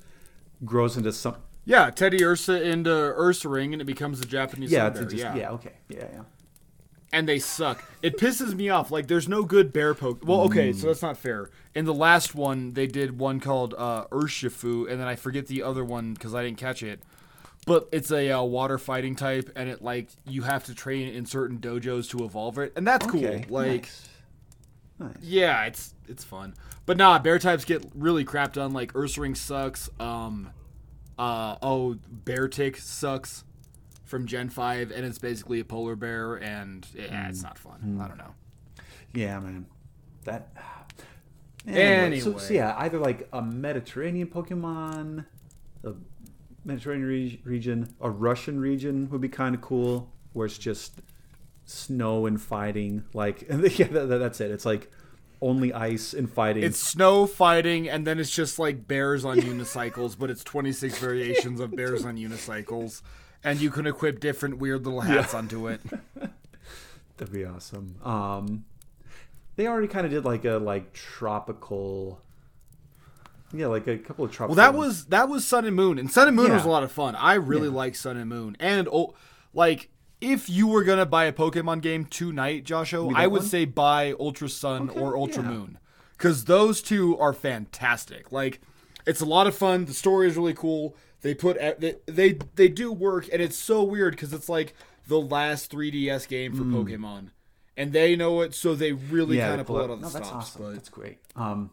grows into some. Yeah, Teddy Ursa into Ursa Ring, and it becomes the Japanese yeah, sun bear. Just, yeah, yeah, okay, yeah, yeah. And they suck. It pisses me off. Like, there's no good bear Pokemon. Well, okay, mm. so that's not fair. In the last one, they did one called uh, Urshifu, and then I forget the other one because I didn't catch it. But it's a uh, water fighting type, and it like you have to train in certain dojos to evolve it, and that's okay, cool. Like, nice. Nice. Yeah, it's it's fun. But nah, bear types get really crapped on. Like Ursa Ring sucks. Um. Uh, oh, Beartic sucks from Gen five, and it's basically a polar bear, and yeah, mm. it's not fun. Mm. I don't know. Yeah, man. That. Anyway. anyway. So, so, yeah, either like a Mediterranean Pokemon, a Mediterranean re- region, a Russian region would be kind of cool, where it's just snow and fighting. Like, and yeah, that, that's it. It's like only ice and fighting. It's snow fighting, and then it's just like bears on yeah. unicycles, but it's twenty-six variations of bears on unicycles, and you can equip different weird little hats yeah. onto it. That'd be awesome. Um, they already kind of did like a like tropical, yeah, like a couple of tropical. Well, that was that was Sun and Moon, and Sun and Moon yeah. was a lot of fun. I really yeah. like Sun and Moon, and oh, like. If you were going to buy a Pokemon game tonight, Joshua, I would one? say buy Ultra Sun okay, or Ultra yeah. Moon. Because those two are fantastic. Like, it's a lot of fun. The story is really cool. They put they they, they do work, and it's so weird because it's like the last three D S game for mm. Pokemon. And they know it, so they really yeah, kind of pull out all the no, stops. That's awesome. But, that's great. Um,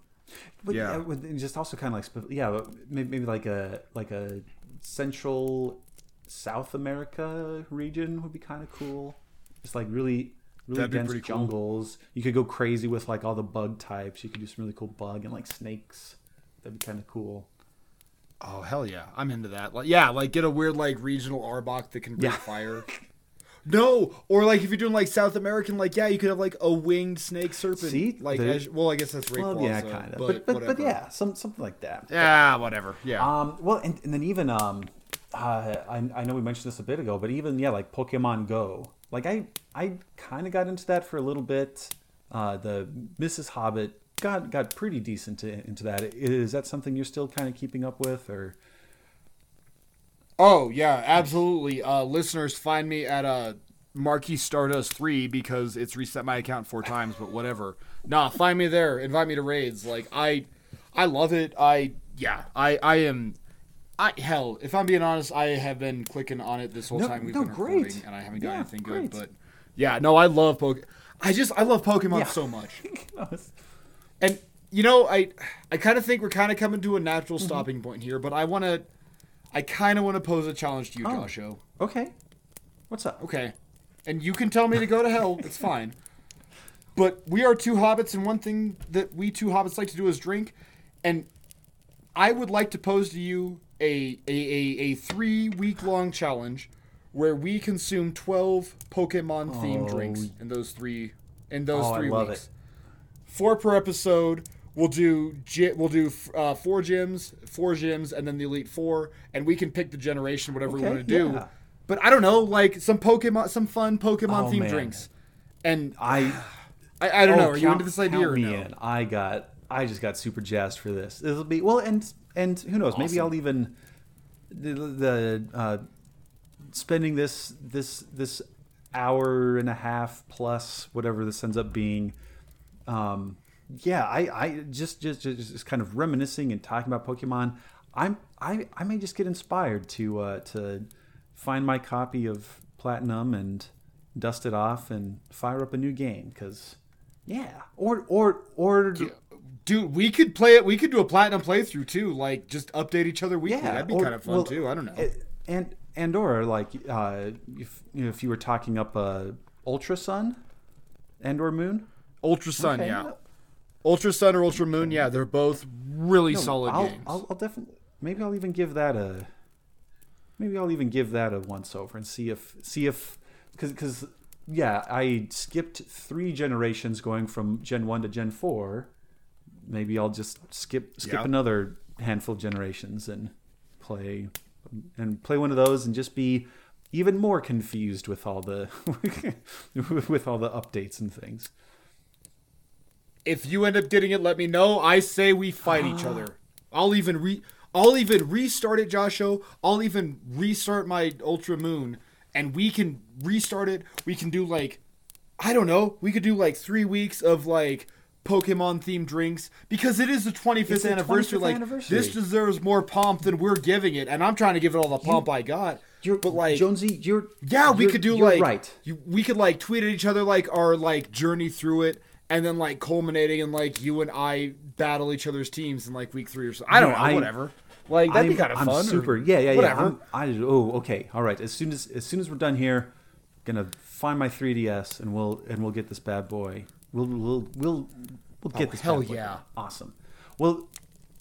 but yeah. yeah just also kind of like, yeah, maybe, maybe like a like a central... South America region would be kind of cool. It's like really, really dense jungles. Cool. You could go crazy with like all the bug types. You could do some really cool bug and like snakes. That'd be kind of cool. Oh hell yeah, I'm into that. Like yeah, like get a weird like regional Arbok that can breathe yeah. fire. No, or like if you're doing like South American, like yeah, you could have like a winged snake serpent. See, like the, well, I guess that's well, Rayquaza, yeah, kind of, but but, but, but yeah, some something like that. Yeah, but, whatever. Yeah. Um. Well, and, and then even um. Uh, I, I know we mentioned this a bit ago, but even yeah, like Pokemon Go, like I I kind of got into that for a little bit. Uh, the Missus Hobbit got got pretty decent to, into that. Is that something you're still kind of keeping up with, or? Oh yeah, absolutely. Uh, listeners, find me at uh, Marquis Stardust three because it's reset my account four times, but whatever. Nah, find me there. Invite me to raids. Like I I love it. I yeah. I I am. I, hell, if I'm being honest, I have been clicking on it this whole no, time we've no, been recording, great. and I haven't got yeah, anything great. good. But yeah, no, I love Pokemon. I just I love Pokemon yeah. so much. And you know, I I kind of think we're kind of coming to a natural mm-hmm. stopping point here. But I want to, I kind of want to pose a challenge to you, oh, Joshua. Okay, what's up? Okay, and you can tell me to go to hell. It's fine. But we are two hobbits, and one thing that we two hobbits like to do is drink. And I would like to pose to you. A, a, a, a three-week-long challenge where we consume twelve Pokemon-themed oh. drinks in those three in those oh, three I love weeks. It. Four per episode. We'll do we'll do uh, four gyms, four gyms, and then the Elite Four, and we can pick the generation, whatever okay, we want to do. Yeah. But I don't know, like some Pokemon, some fun Pokemon-themed oh, drinks. And I, I, I don't oh, know. Are count, you into this idea or no? In. I got. I just got super jazzed for this. It'll be well, and. And who knows? Awesome. Maybe I'll even the, the uh, spending this this this hour and a half plus whatever this ends up being. Um, yeah, I, I just, just just just kind of reminiscing and talking about Pokemon. I'm I, I may just get inspired to uh, to find my copy of Platinum and dust it off and fire up a new game because yeah, or or or. Yeah. Dude, we could play it. We could do a platinum playthrough too. Like, just update each other weekly. Yeah, That'd be or, kind of fun well, too. I don't know. And and or like, uh, if you know, if you were talking up uh, Ultra Sun, and or Moon. Ultra Sun, okay, yeah. yeah. Ultra Sun or Ultra Moon, yeah. They're both really no, solid I'll, games. I'll, I'll definitely. Maybe I'll even give that a. Maybe I'll even give that a once over and see if see if because because yeah, I skipped three generations going from Gen one to Gen four. Maybe I'll just skip skip yeah. another handful of generations and play and play one of those and just be even more confused with all the with all the updates and things. If you end up getting it, let me know. I say we fight ah. each other. I'll even re I'll even restart it, Josho. I'll even restart my Ultra Moon, and we can restart it. We can do like, I don't know. We could do like three weeks of like Pokemon themed drinks, because it is the twenty-fifth anniversary. twenty-fifth like anniversary. This deserves more pomp than we're giving it, and I'm trying to give it all the pomp you, I got. You're, but like Jonesy, you're yeah. We you're, could do you're like right. You, we could like tweet at each other like our like journey through it. And then, like, culminating in, like, you and I battle each other's teams in, like, week three or something. I don't know, I, whatever. Like, that'd I'm, be kind of fun. I'm super, or, yeah, yeah, whatever. yeah. I, oh, okay, all right. As soon as as soon as we're done here, I'm gonna find my three D S and we'll and we'll get this bad boy. We'll we'll we'll we'll get oh, this. Hell bad boy. yeah! Awesome. Well.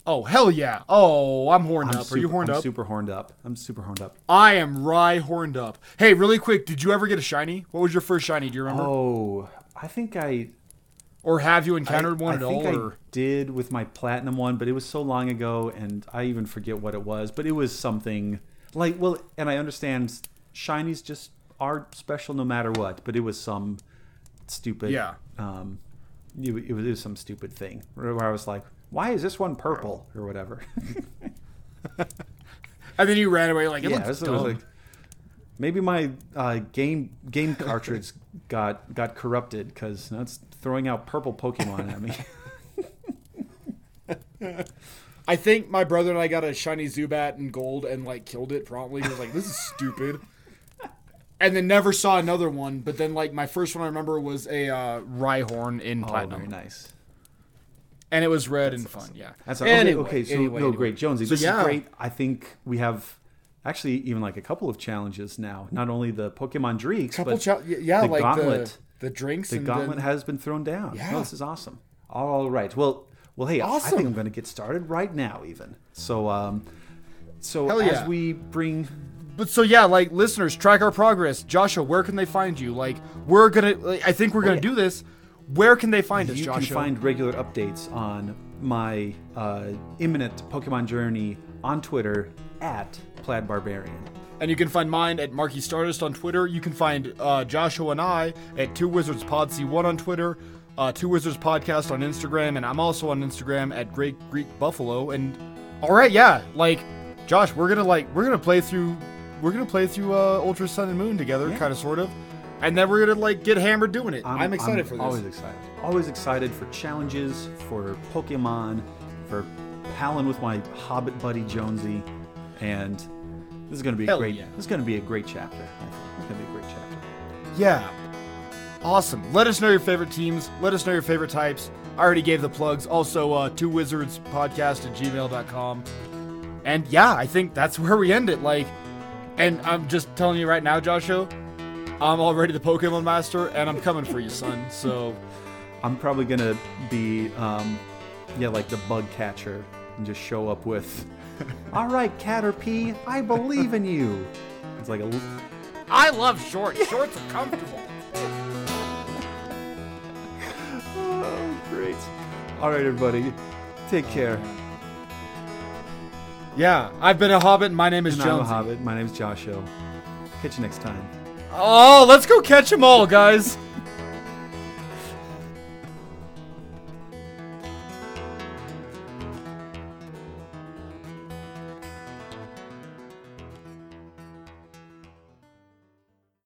Oh hell yeah! Oh, I'm horned I'm up. Super, Are you horned I'm up? I'm super horned up. I'm super horned up. I am rye horned up. Hey, really quick, did you ever get a shiny? What was your first shiny? Do you remember? Oh, I think I. Or have you encountered I, one I at all? I think I did with my platinum one, but it was so long ago, and I even forget what it was. But it was something like, well, and I understand shinies just are special no matter what. But it was some stupid, yeah. Um, it, it, was, it was some stupid thing where I was like, "Why is this one purple?" or whatever. And then you ran away like, it yeah, looks so dumb. It was like, maybe my uh, game game cartridge got got corrupted because now it's throwing out purple Pokemon at me. I think my brother and I got a shiny Zubat in gold and like killed it promptly. He was like, "This is stupid," and then never saw another one. But then like my first one I remember was a uh, Rhyhorn in oh, platinum. Very nice. And it was red That's and awesome. fun. Yeah. That's anyway, okay. So anyway, no, anyway. great, Jonesy. So, this yeah. is great. I think we have. Actually, even like a couple of challenges now. Not only the Pokemon drinks, couple but cha- yeah, the like gauntlet. The, the drinks. The and gauntlet the... has been thrown down. Yeah. Oh, this is awesome. All right. Well, well, hey, awesome. I think I'm going to get started right now even. So, um, so Hell yeah. as we bring... But so, yeah, like, listeners, track our progress. Joshua, where can they find you? Like, we're going to... Like, I think we're going to oh, yeah. do this. Where can they find you us, Joshua? You can find regular updates on my uh, imminent Pokemon journey on Twitter at... Plaid Barbarian. And you can find mine at Marky Stardust on Twitter. You can find uh, Joshua and I at Two Wizards Pod C one on Twitter, uh, Two Wizards Podcast on Instagram, and I'm also on Instagram at Great Greek Buffalo. And all right, yeah, like Josh, we're gonna like we're gonna play through we're gonna play through uh, Ultra Sun and Moon together, yeah. kind of sort of, and then we're gonna like get hammered doing it. I'm, I'm excited I'm for this. Always excited. Always excited for challenges, for Pokemon, for palin with my Hobbit buddy Jonesy. And this is gonna be a Hell great. Yeah. This is gonna be a great chapter. It's gonna be a great chapter. Yeah, awesome. Let us know your favorite teams. Let us know your favorite types. I already gave the plugs. Also, uh, Two Wizards Podcast at gmail dot com. And yeah, I think that's where we end it. Like, and I'm just telling you right now, Joshua, I'm already the Pokemon master, and I'm coming for you, son. So, I'm probably gonna be, um, yeah, like the bug catcher, and just show up with. All right, Caterpie, I believe in you. It's like a. I love shorts. Shorts are comfortable. Oh, great. All right, everybody, take care. Yeah, I've been a Hobbit. My name is Jonesy. I'm a Hobbit. My name is Joshua. Catch you next time. Oh, let's go catch them all, guys.